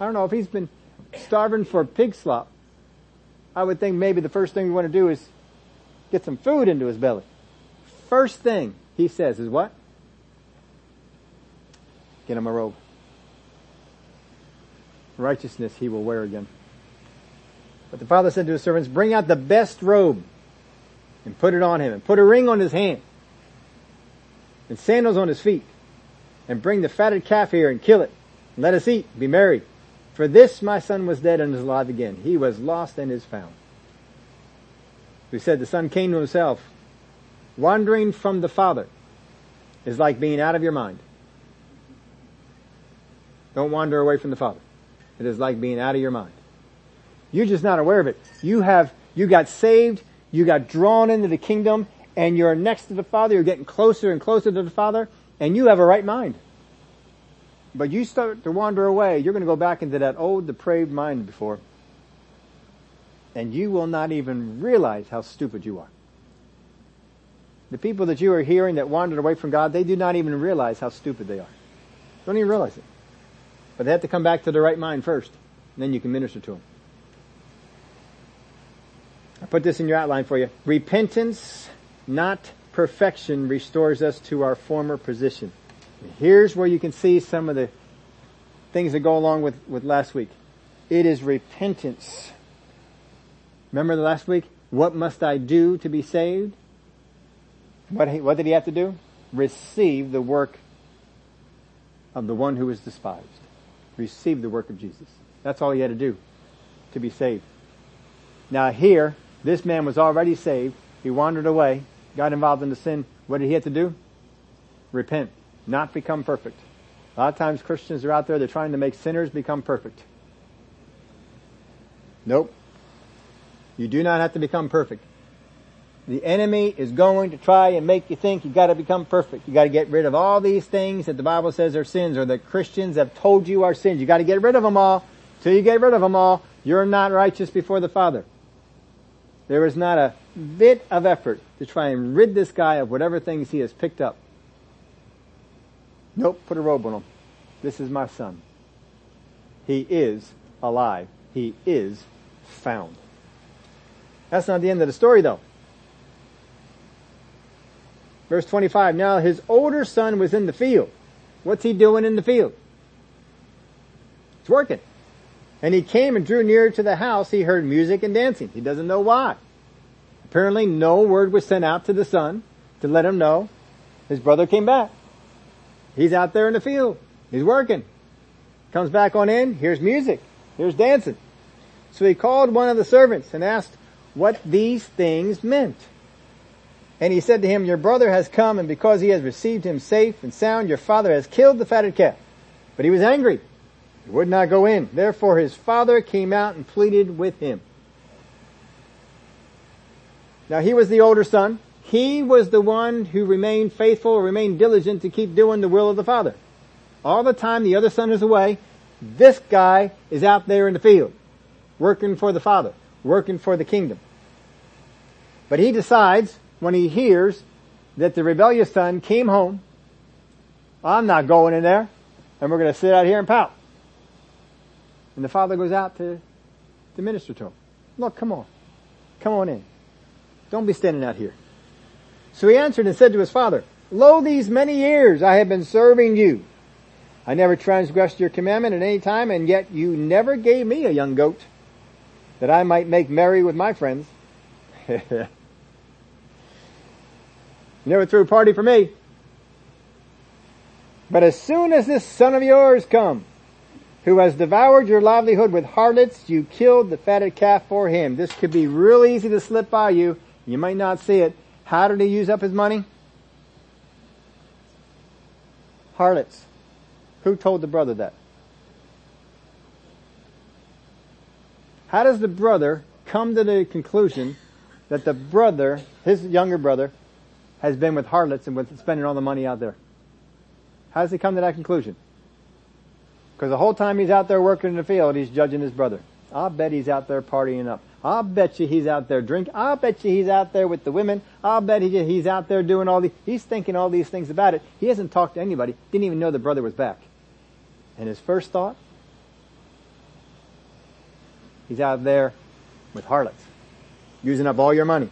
I don't know if he's been starving for pig slop. I would think maybe the first thing we want to do is get some food into his belly. First thing he says is what? Get him a robe. Righteousness he will wear again. But the father said to his servants, bring out the best robe and put it on him and put a ring on his hand and sandals on his feet, and bring the fatted calf here and kill it, and let us eat, be merry. For this my son was dead and is alive again. He was lost and is found. We said the son came to himself. Wandering from the Father is like being out of your mind. Don't wander away from the Father. It is like being out of your mind. You're just not aware of it. You have, you got saved, you got drawn into the kingdom, and you're next to the Father, you're getting closer and closer to the Father, and you have a right mind. But you start to wander away, you're going to go back into that old depraved mind before, and you will not even realize how stupid you are. The people that you are hearing that wandered away from God, they do not even realize how stupid they are. Don't even realize it. But they have to come back to the right mind first, and then you can minister to them. I put this in your outline for you. Repentance, not perfection, restores us to our former position. Here's where you can see some of the things that go along with, with last week. It is repentance. Remember the last week? What must I do to be saved? What, he, what did he have to do? Receive the work of the one who was despised. Receive the work of Jesus. That's all he had to do to be saved. Now here, this man was already saved. He wandered away, got involved in the sin. What did he have to do? Repent. Not become perfect. A lot of times Christians are out there, they're trying to make sinners become perfect. Nope. You do not have to become perfect. The enemy is going to try and make you think you've got to become perfect. You've got to get rid of all these things that the Bible says are sins or that Christians have told you are sins. You've got to get rid of them all. Till you get rid of them all, you're not righteous before the Father. There is not a bit of effort to try and rid this guy of whatever things he has picked up. Nope, put a robe on him. This is my son. He is alive. He is found. That's not the end of the story, though. Verse twenty-five, now his older son was in the field. What's he doing in the field? He's working. And he came and drew near to the house. He heard music and dancing. He doesn't know why. Apparently no word was sent out to the son to let him know his brother came back. He's out there in the field. He's working. Comes back on in. Here's music. Here's dancing. So he called one of the servants and asked what these things meant. And he said to him, your brother has come, and because he has received him safe and sound, your father has killed the fatted calf. But he was angry. He would not go in. Therefore his father came out and pleaded with him. Now he was the older son. He was the one who remained faithful, remained diligent to keep doing the will of the Father. All the time the other son is away, this guy is out there in the field, working for the Father, working for the kingdom. But he decides, when he hears that the rebellious son came home, I'm not going in there, and we're going to sit out here and pout. And the Father goes out to, to minister to him. Look, come on. Come on in. Don't be standing out here. So he answered and said to his father, lo, these many years I have been serving you. I never transgressed your commandment at any time, and yet you never gave me a young goat that I might make merry with my friends. You never threw a party for me. But as soon as this son of yours come, who has devoured your livelihood with harlots, you killed the fatted calf for him. This could be real easy to slip by you. You might not see it. How did he use up his money? Harlots. Who told the brother that? How does the brother come to the conclusion that the brother, his younger brother, has been with harlots and was spending all the money out there? How does he come to that conclusion? Because the whole time he's out there working in the field, he's judging his brother. I'll bet he's out there partying up. I'll bet you he's out there drinking. I'll bet you he's out there with the women. I'll bet he, he's out there doing all these. He's thinking all these things about it. He hasn't talked to anybody. Didn't even know the brother was back. And his first thought? He's out there with harlots, using up all your money.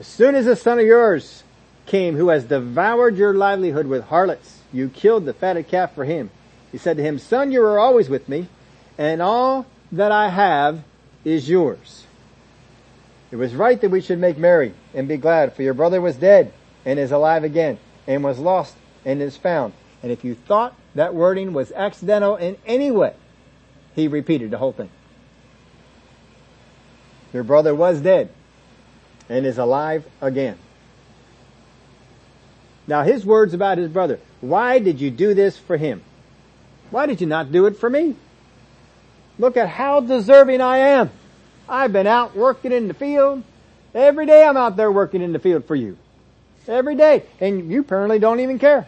As soon as the son of yours came, who has devoured your livelihood with harlots, you killed the fatted calf for him. He said to him, son, you were always with me, and all that I have is yours. It was right that we should make merry and be glad, for your brother was dead and is alive again, and was lost and is found. And if you thought that wording was accidental in any way, he repeated the whole thing. Your brother was dead and is alive again. Now his words about his brother. Why did you do this for him? Why did you not do it for me? Look at how deserving I am. I've been out working in the field. Every day I'm out there working in the field for you. Every day. And you apparently don't even care.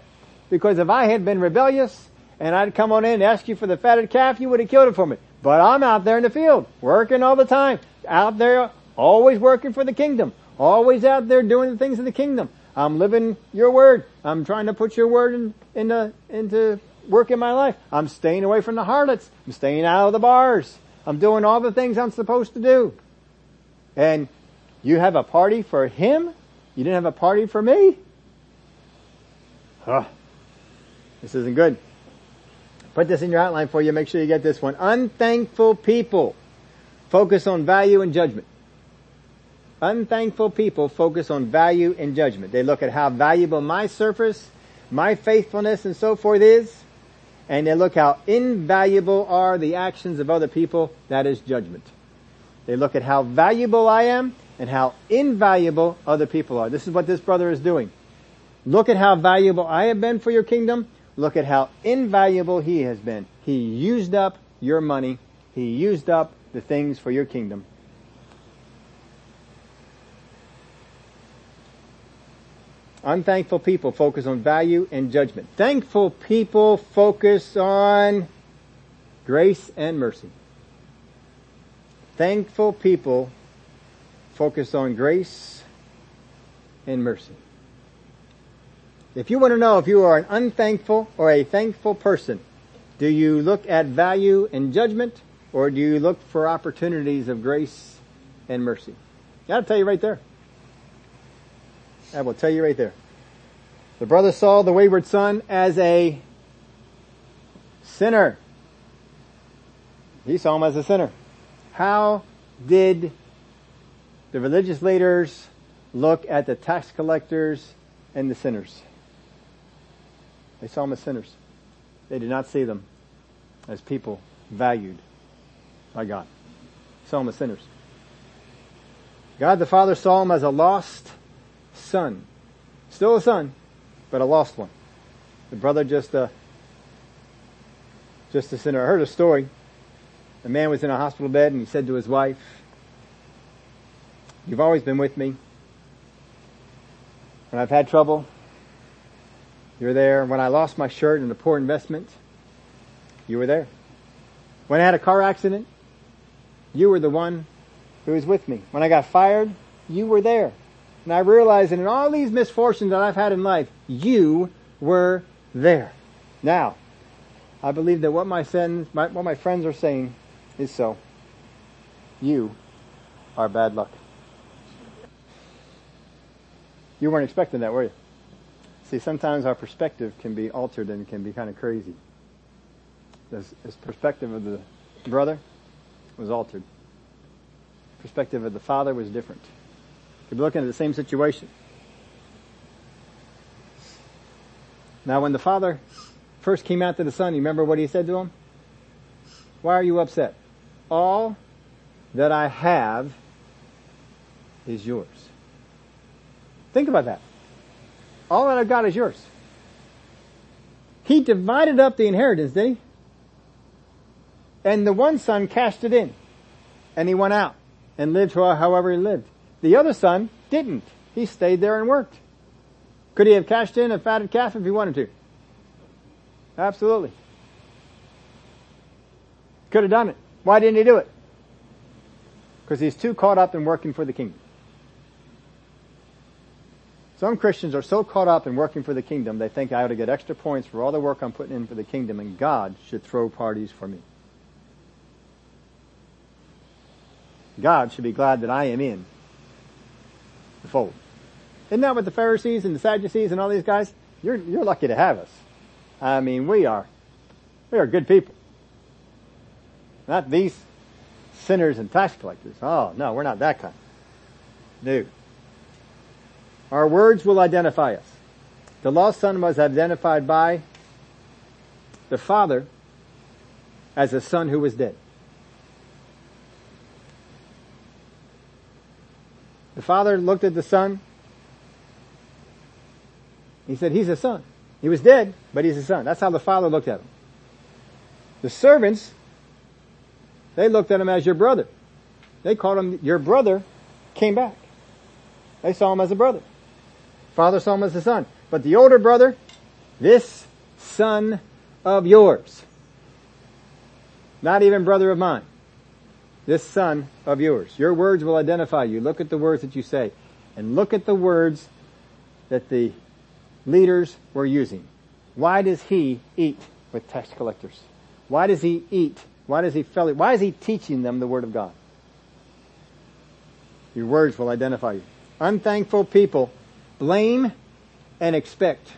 Because if I had been rebellious and I'd come on in and ask you for the fatted calf, you would have killed it for me. But I'm out there in the field, working all the time. Out there, always working for the kingdom. Always out there doing the things of the kingdom. I'm living your word. I'm trying to put your word in, in the, into work in my life. I'm staying away from the harlots. I'm staying out of the bars. I'm doing all the things I'm supposed to do. And you have a party for him? You didn't have a party for me? Huh. This isn't good. Put this in your outline for you. Make sure you get this one. Unthankful people focus on value and judgment. Unthankful people focus on value and judgment. They look at how valuable my service, my faithfulness, and so forth is, and they look how invaluable are the actions of other people. That is judgment. They look at how valuable I am and how invaluable other people are. This is what this brother is doing. Look at how valuable I have been for your kingdom. Look at how invaluable he has been. He used up your money. He used up the things for your kingdom. Unthankful people focus on value and judgment. Thankful people focus on grace and mercy. Thankful people focus on grace and mercy. If you want to know if you are an unthankful or a thankful person, do you look at value and judgment, or do you look for opportunities of grace and mercy? That'll tell you right there. I will tell you right there. The brother saw the wayward son as a sinner. He saw him as a sinner. How did the religious leaders look at the tax collectors and the sinners? They saw them as sinners. They did not see them as people valued by God. They saw them as sinners. God the Father saw him as a lost son. Still a son, but a lost one. The brother just a, just a sinner. I heard a story. A man was in a hospital bed and he said to his wife, "You've always been with me. When I've had trouble, you're there. When I lost my shirt in a poor investment, you were there. When I had a car accident, you were the one who was with me. When I got fired, you were there. And I realized that in all these misfortunes that I've had in life, you were there. Now, I believe that what my, sins, my, what my friends are saying is so. You are bad luck." You weren't expecting that, were you? See, sometimes our perspective can be altered and can be kind of crazy. This, this perspective of the brother was altered. Perspective of the father was different. You're looking at the same situation. Now, when the father first came out to the son, you remember what he said to him? "Why are you upset? All that I have is yours." Think about that. All that I've got is yours. He divided up the inheritance, didn't he? And the one son cashed it in. And he went out and lived however he lived. The other son didn't. He stayed there and worked. Could he have cashed in a fatted calf if he wanted to? Absolutely. Could have done it. Why didn't he do it? Because he's too caught up in working for the kingdom. Some Christians are so caught up in working for the kingdom, they think I ought to get extra points for all the work I'm putting in for the kingdom, and God should throw parties for me. God should be glad that I am in the fold. Isn't that what the Pharisees and the Sadducees and all these guys? You're you're lucky to have us. I mean, we are we are good people. Not these sinners and tax collectors. Oh no, we're not that kind. No. Our words will identify us. The lost son was identified by the father as a son who was dead. The father looked at the son. He said, he's a son. He was dead, but he's a son. That's how the father looked at him. The servants, they looked at him as your brother. They called him, your brother came back. They saw him as a brother. Father saw him as a son. But the older brother, this son of yours, not even brother of mine, this son of yours. Your words will identify you. Look at the words that you say. And look at the words that the leaders were using. Why does he eat with tax collectors? Why does he eat? Why does he fellow? Why is he teaching them the Word of God? Your words will identify you. Unthankful people blame and expect.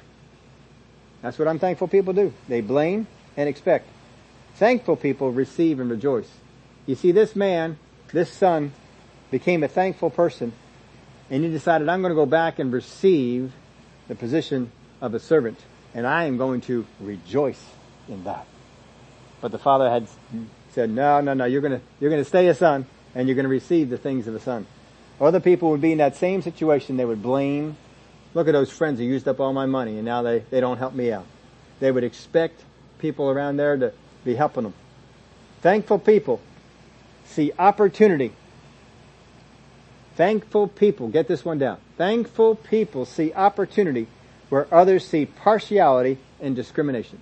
That's what unthankful people do. They blame and expect. Thankful people receive and rejoice. You see, this man, this son, became a thankful person, and he decided, I'm going to go back and receive the position of a servant, and I am going to rejoice in that. But the father had said, no, no, no, you're going to, you're going to stay a son, and you're going to receive the things of a son. Other people would be in that same situation. They would blame. Look at those friends who used up all my money, and now they, they don't help me out. They would expect people around there to be helping them. Thankful people see opportunity. Thankful people, get this one down. Thankful people see opportunity where others see partiality and discrimination.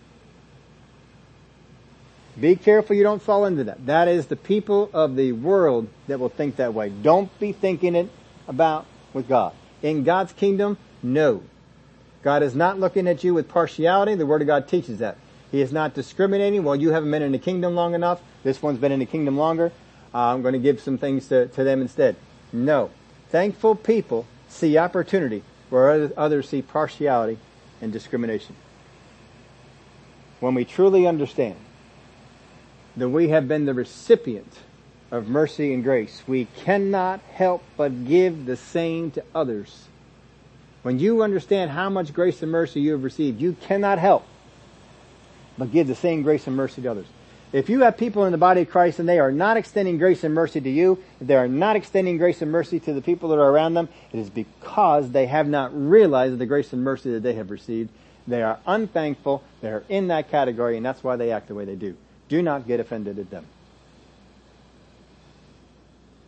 Be careful you don't fall into that. That is the people of the world that will think that way. Don't be thinking it about with God. In God's kingdom, no. God is not looking at you with partiality. The Word of God teaches that. He is not discriminating. Well, you haven't been in the kingdom long enough. This one's been in the kingdom longer. Uh, I'm going to give some things to, to them instead. No. Thankful people see opportunity where others see partiality and discrimination. When we truly understand that we have been the recipient of mercy and grace, we cannot help but give the same to others. When you understand how much grace and mercy you have received, you cannot help but give the same grace and mercy to others. If you have people in the body of Christ and they are not extending grace and mercy to you, if they are not extending grace and mercy to the people that are around them, it is because they have not realized the grace and mercy that they have received. They are unthankful. They are in that category, and that's why they act the way they do. Do not get offended at them.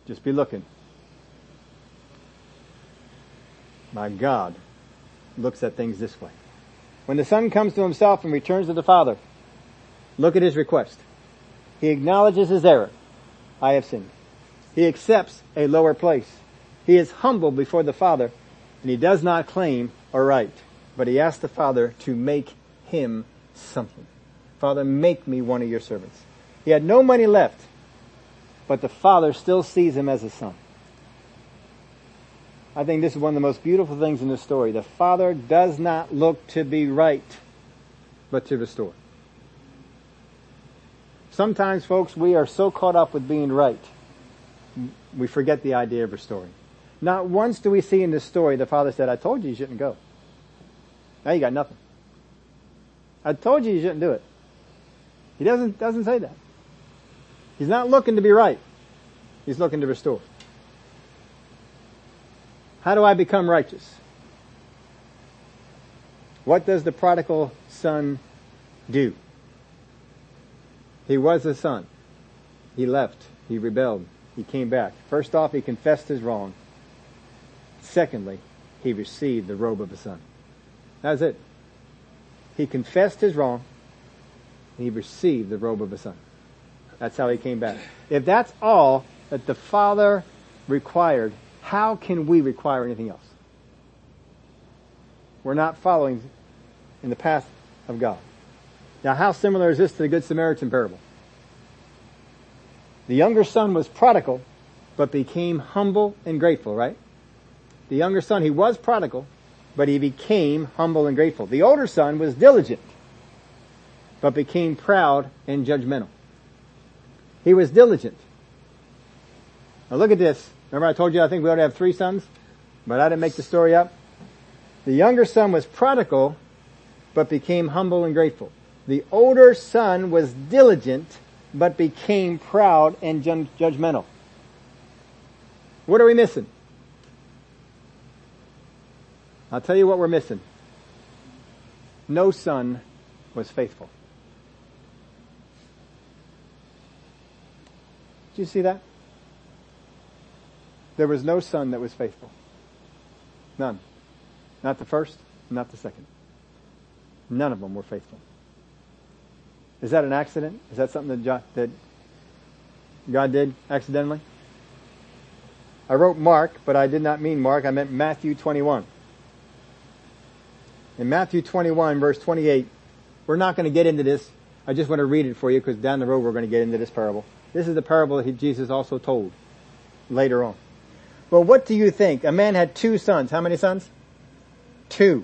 Just be looking. My God looks at things this way. When the son comes to himself and returns to the father, look at his request. He acknowledges his error. I have sinned. He accepts a lower place. He is humble before the father, and he does not claim a right, but he asks the father to make him something. Father, make me one of your servants. He had no money left, but the father still sees him as a son. I think this is one of the most beautiful things in this story. The father does not look to be right, but to restore. Sometimes, folks, we are so caught up with being right, we forget the idea of restoring. Not once do we see in this story the father said, I told you you shouldn't go. Now you got nothing. I told you you shouldn't do it. He doesn't doesn't say that. He's not looking to be right. He's looking to restore. How do I become righteous? What does the prodigal son do? He was a son. He left. He rebelled. He came back. First off, he confessed his wrong. Secondly, he received the robe of a son. That's it. He confessed his wrong, and he received the robe of a son. That's how he came back. If that's all that the Father required, how can we require anything else? We're not following in the path of God. Now, how similar is this to the Good Samaritan parable? The younger son was prodigal, but became humble and grateful, right? The younger son, he was prodigal, but he became humble and grateful. The older son was diligent, but became proud and judgmental. He was diligent. Now look at this. Remember I told you I think we ought to have three sons? But I didn't make the story up. The younger son was prodigal, but became humble and grateful. The older son was diligent, but became proud and judgmental. What are we missing? I'll tell you what we're missing. No son was faithful. Do you see that? There was no son that was faithful. None. Not the first, not the second. None of them were faithful. Is that an accident? Is that something that that God did accidentally? I wrote Mark, but I did not mean Mark. I meant Matthew twenty-one. In Matthew twenty-one, verse twenty-eight, we're not going to get into this. I just want to read it for you because down the road we're going to get into this parable. This is the parable that Jesus also told later on. Well, what do you think? A man had two sons. How many sons? Two.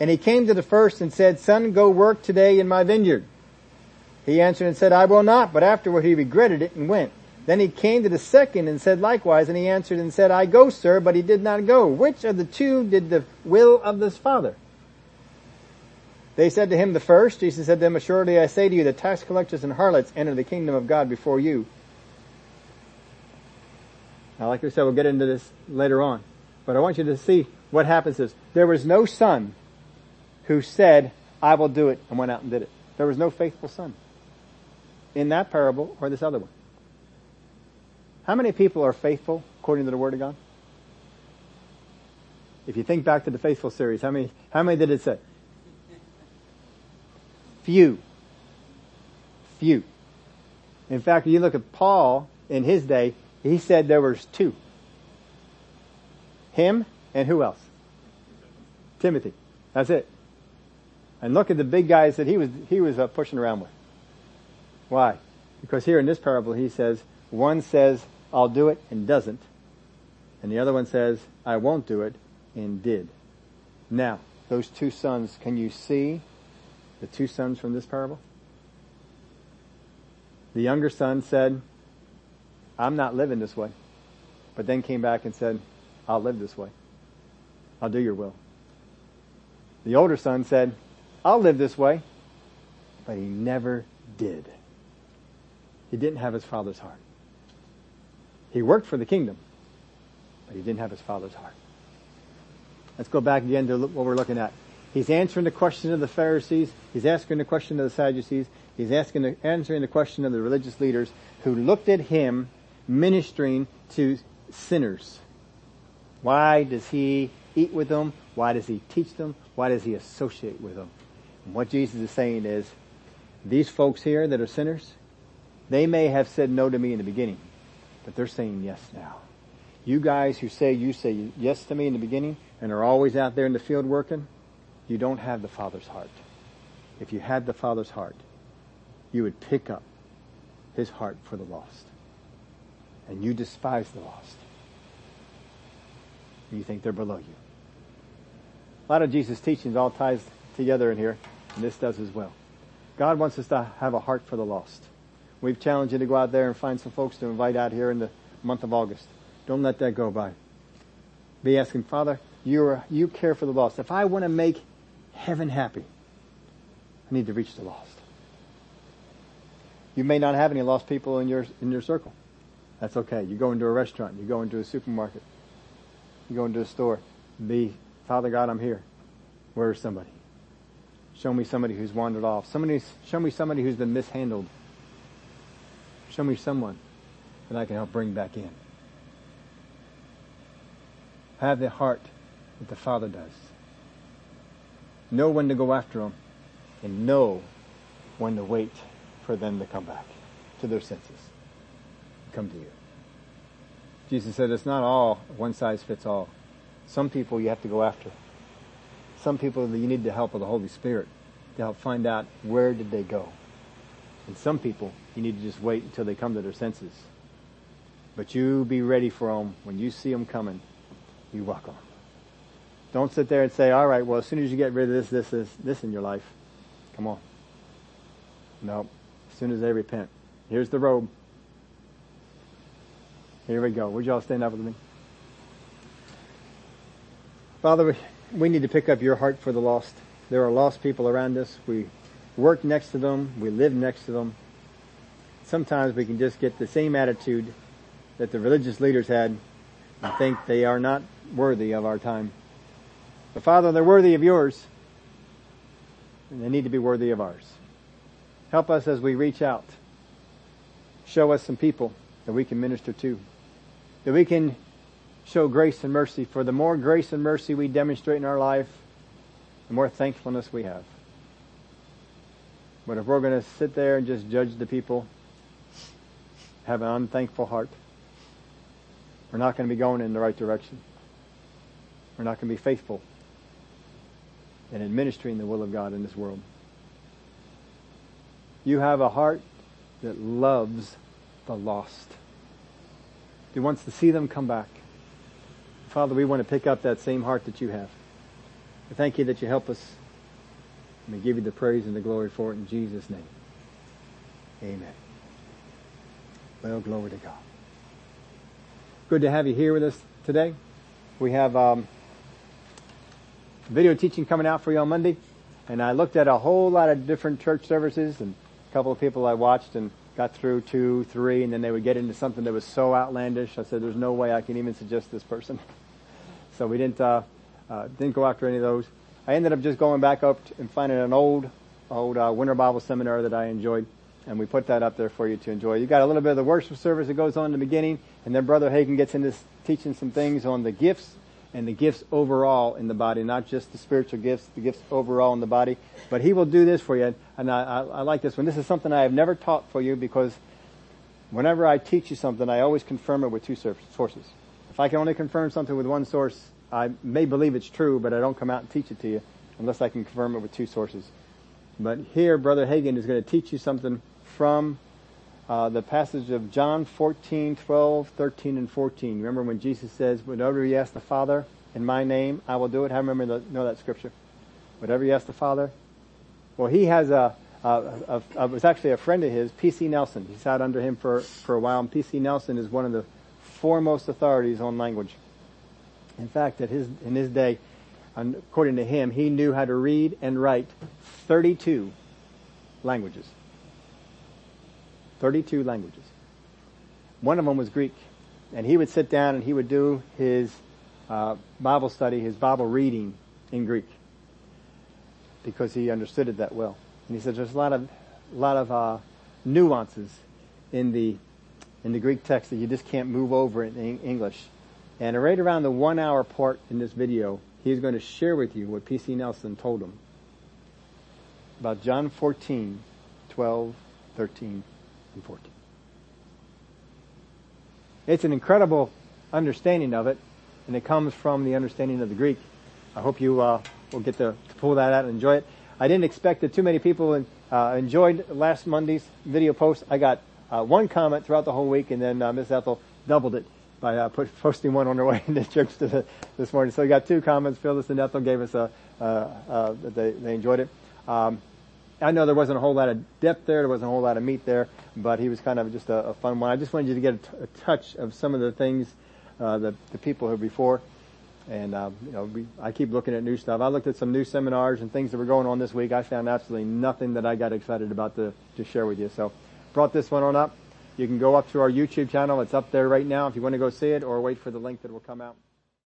And he came to the first and said, "Son, go work today in my vineyard." He answered and said, "I will not." But afterward he regretted it and went. Then he came to the second and said likewise. And he answered and said, "I go, sir." But he did not go. Which of the two did the will of this father? They said to him, "The first." Jesus said to them, "Assuredly I say to you, the tax collectors and harlots enter the kingdom of God before you." Now, like we said, we'll get into this later on. But I want you to see what happens is, there was no son who said, "I will do it," and went out and did it. There was no faithful son in that parable or this other one. How many people are faithful according to the Word of God? If you think back to the Faithful series, how many, how many did it say? Few. Few. In fact, you look at Paul in his day, he said there was two. Him and who else? Timothy. That's it. And look at the big guys that he was he was uh, pushing around with. Why? Because here in this parable he says, one says, "I'll do it," and doesn't. And the other one says, "I won't do it," and did. Now, those two sons, can you see the two sons from this parable? The younger son said, "I'm not living this way," but then came back and said, "I'll live this way. I'll do your will." The older son said, "I'll live this way," but he never did. He didn't have his father's heart. He worked for the kingdom, but he didn't have his father's heart. Let's go back again to what we're looking at. He's answering the question of the Pharisees. He's asking the question of the Sadducees. He's asking the, answering the question of the religious leaders who looked at him ministering to sinners. Why does he eat with them? Why does he teach them? Why does he associate with them? And what Jesus is saying is, these folks here that are sinners, they may have said no to me in the beginning, but they're saying yes now. You guys who say you say yes to me in the beginning and are always out there in the field working, you don't have the Father's heart. If you had the Father's heart, you would pick up his heart for the lost. And you despise the lost. You think they're below you. A lot of Jesus' teachings all ties together in here, and this does as well. God wants us to have a heart for the lost. We've challenged you to go out there and find some folks to invite out here in the month of August. Don't let that go by. Be asking, Father, you are, you care for the lost. If I want to make heaven happy, I need to reach the lost. You may not have any lost people in your in your circle. That's okay. You go into a restaurant. You go into a supermarket. You go into a store. Be, Father God, I'm here. Where is somebody? Show me somebody who's wandered off. Somebody, show me somebody who's been mishandled. Show me someone that I can help bring back in. Have the heart that the Father does. Know when to go after them and know when to wait for them to come back to their senses. Come to you. Jesus said it's not all one size fits all. Some people you have to go after. Some people you need the help of the Holy Spirit to help find out where did they go. And some people you need to just wait until they come to their senses. But you be ready for them. When you see them coming, you walk on. Don't sit there and say, all right, well, as soon as you get rid of this, this, this, this in your life, come on. No, as soon as they repent. Here's the robe. Here we go. Would you all stand up with me? Father, we need to pick up your heart for the lost. There are lost people around us. We work next to them. We live next to them. Sometimes we can just get the same attitude that the religious leaders had and think they are not worthy of our time. But Father, they're worthy of yours, and they need to be worthy of ours. Help us as we reach out. Show us some people that we can minister to, that we can show grace and mercy. For the more grace and mercy we demonstrate in our life, the more thankfulness we have. But if we're going to sit there and just judge the people, have an unthankful heart, we're not going to be going in the right direction. We're not going to be faithful in administering the will of God in this world. You have a heart that loves the lost. He wants to see them come back. Father, we want to pick up that same heart that you have. We thank you that you help us. And we give you the praise and the glory for it in Jesus' name. Amen. Well, glory to God. Good to have you here with us today. We have um, video teaching coming out for you on Monday. And I looked at a whole lot of different church services, and a couple of people I watched and got through two, three, and then they would get into something that was so outlandish. I said, there's no way I can even suggest this person. So we didn't uh, uh, didn't go after any of those. I ended up just going back up and finding an old, old uh, Winter Bible Seminar that I enjoyed, and we put that up there for you to enjoy. You got a little bit of the worship service that goes on in the beginning, and then Brother Hagen gets into teaching some things on the gifts and the gifts overall in the body, not just the spiritual gifts, the gifts overall in the body. But he will do this for you, and I, I, I like this one. This is something I have never taught for you, because whenever I teach you something, I always confirm it with two sources. If I can only confirm something with one source, I may believe it's true, but I don't come out and teach it to you unless I can confirm it with two sources. But here, Brother Hagen is going to teach you something from uh, the passage of John fourteen, twelve, thirteen, and fourteen. Remember when Jesus says, whatever you ask the Father in my name, I will do it. I remember the, know that scripture. Whatever you ask the Father. Well, he has a, a, a, a, it was actually a friend of his, P. C. Nelson. He sat under him for, for a while, and P. C. Nelson is one of the foremost authorities on language. In fact, at his, in his day, according to him, he knew how to read and write thirty-two languages. thirty-two languages. One of them was Greek. And he would sit down and he would do his uh, Bible study, his Bible reading in Greek, because he understood it that well. And he said there's a lot of, a lot of uh, nuances in the, in the Greek text that you just can't move over in English. And right around the one hour part in this video, he's going to share with you what P C Nelson told him about John fourteen, twelve, thirteen, and fourteen. It's an incredible understanding of it, and it comes from the understanding of the Greek. I hope you uh, will get to, to pull that out and enjoy it. I didn't expect that too many people uh, enjoyed last Monday's video post. I got uh, one comment throughout the whole week, and then uh, Miz Ethel doubled it by uh, put, posting one on her way into church to the, this morning. So we got two comments. Phyllis and Ethel gave us a, uh, uh, they, they enjoyed it. Um, I know there wasn't a whole lot of depth there. There wasn't a whole lot of meat there, but he was kind of just a, a fun one. I just wanted you to get a, t- a touch of some of the things uh, that the people who before. And, uh, you know, we, I keep looking at new stuff. I looked at some new seminars and things that were going on this week. I found absolutely nothing that I got excited about to, to share with you. So brought this one on up. You can go up to our YouTube channel. It's up there right now if you want to go see it, or wait for the link that will come out.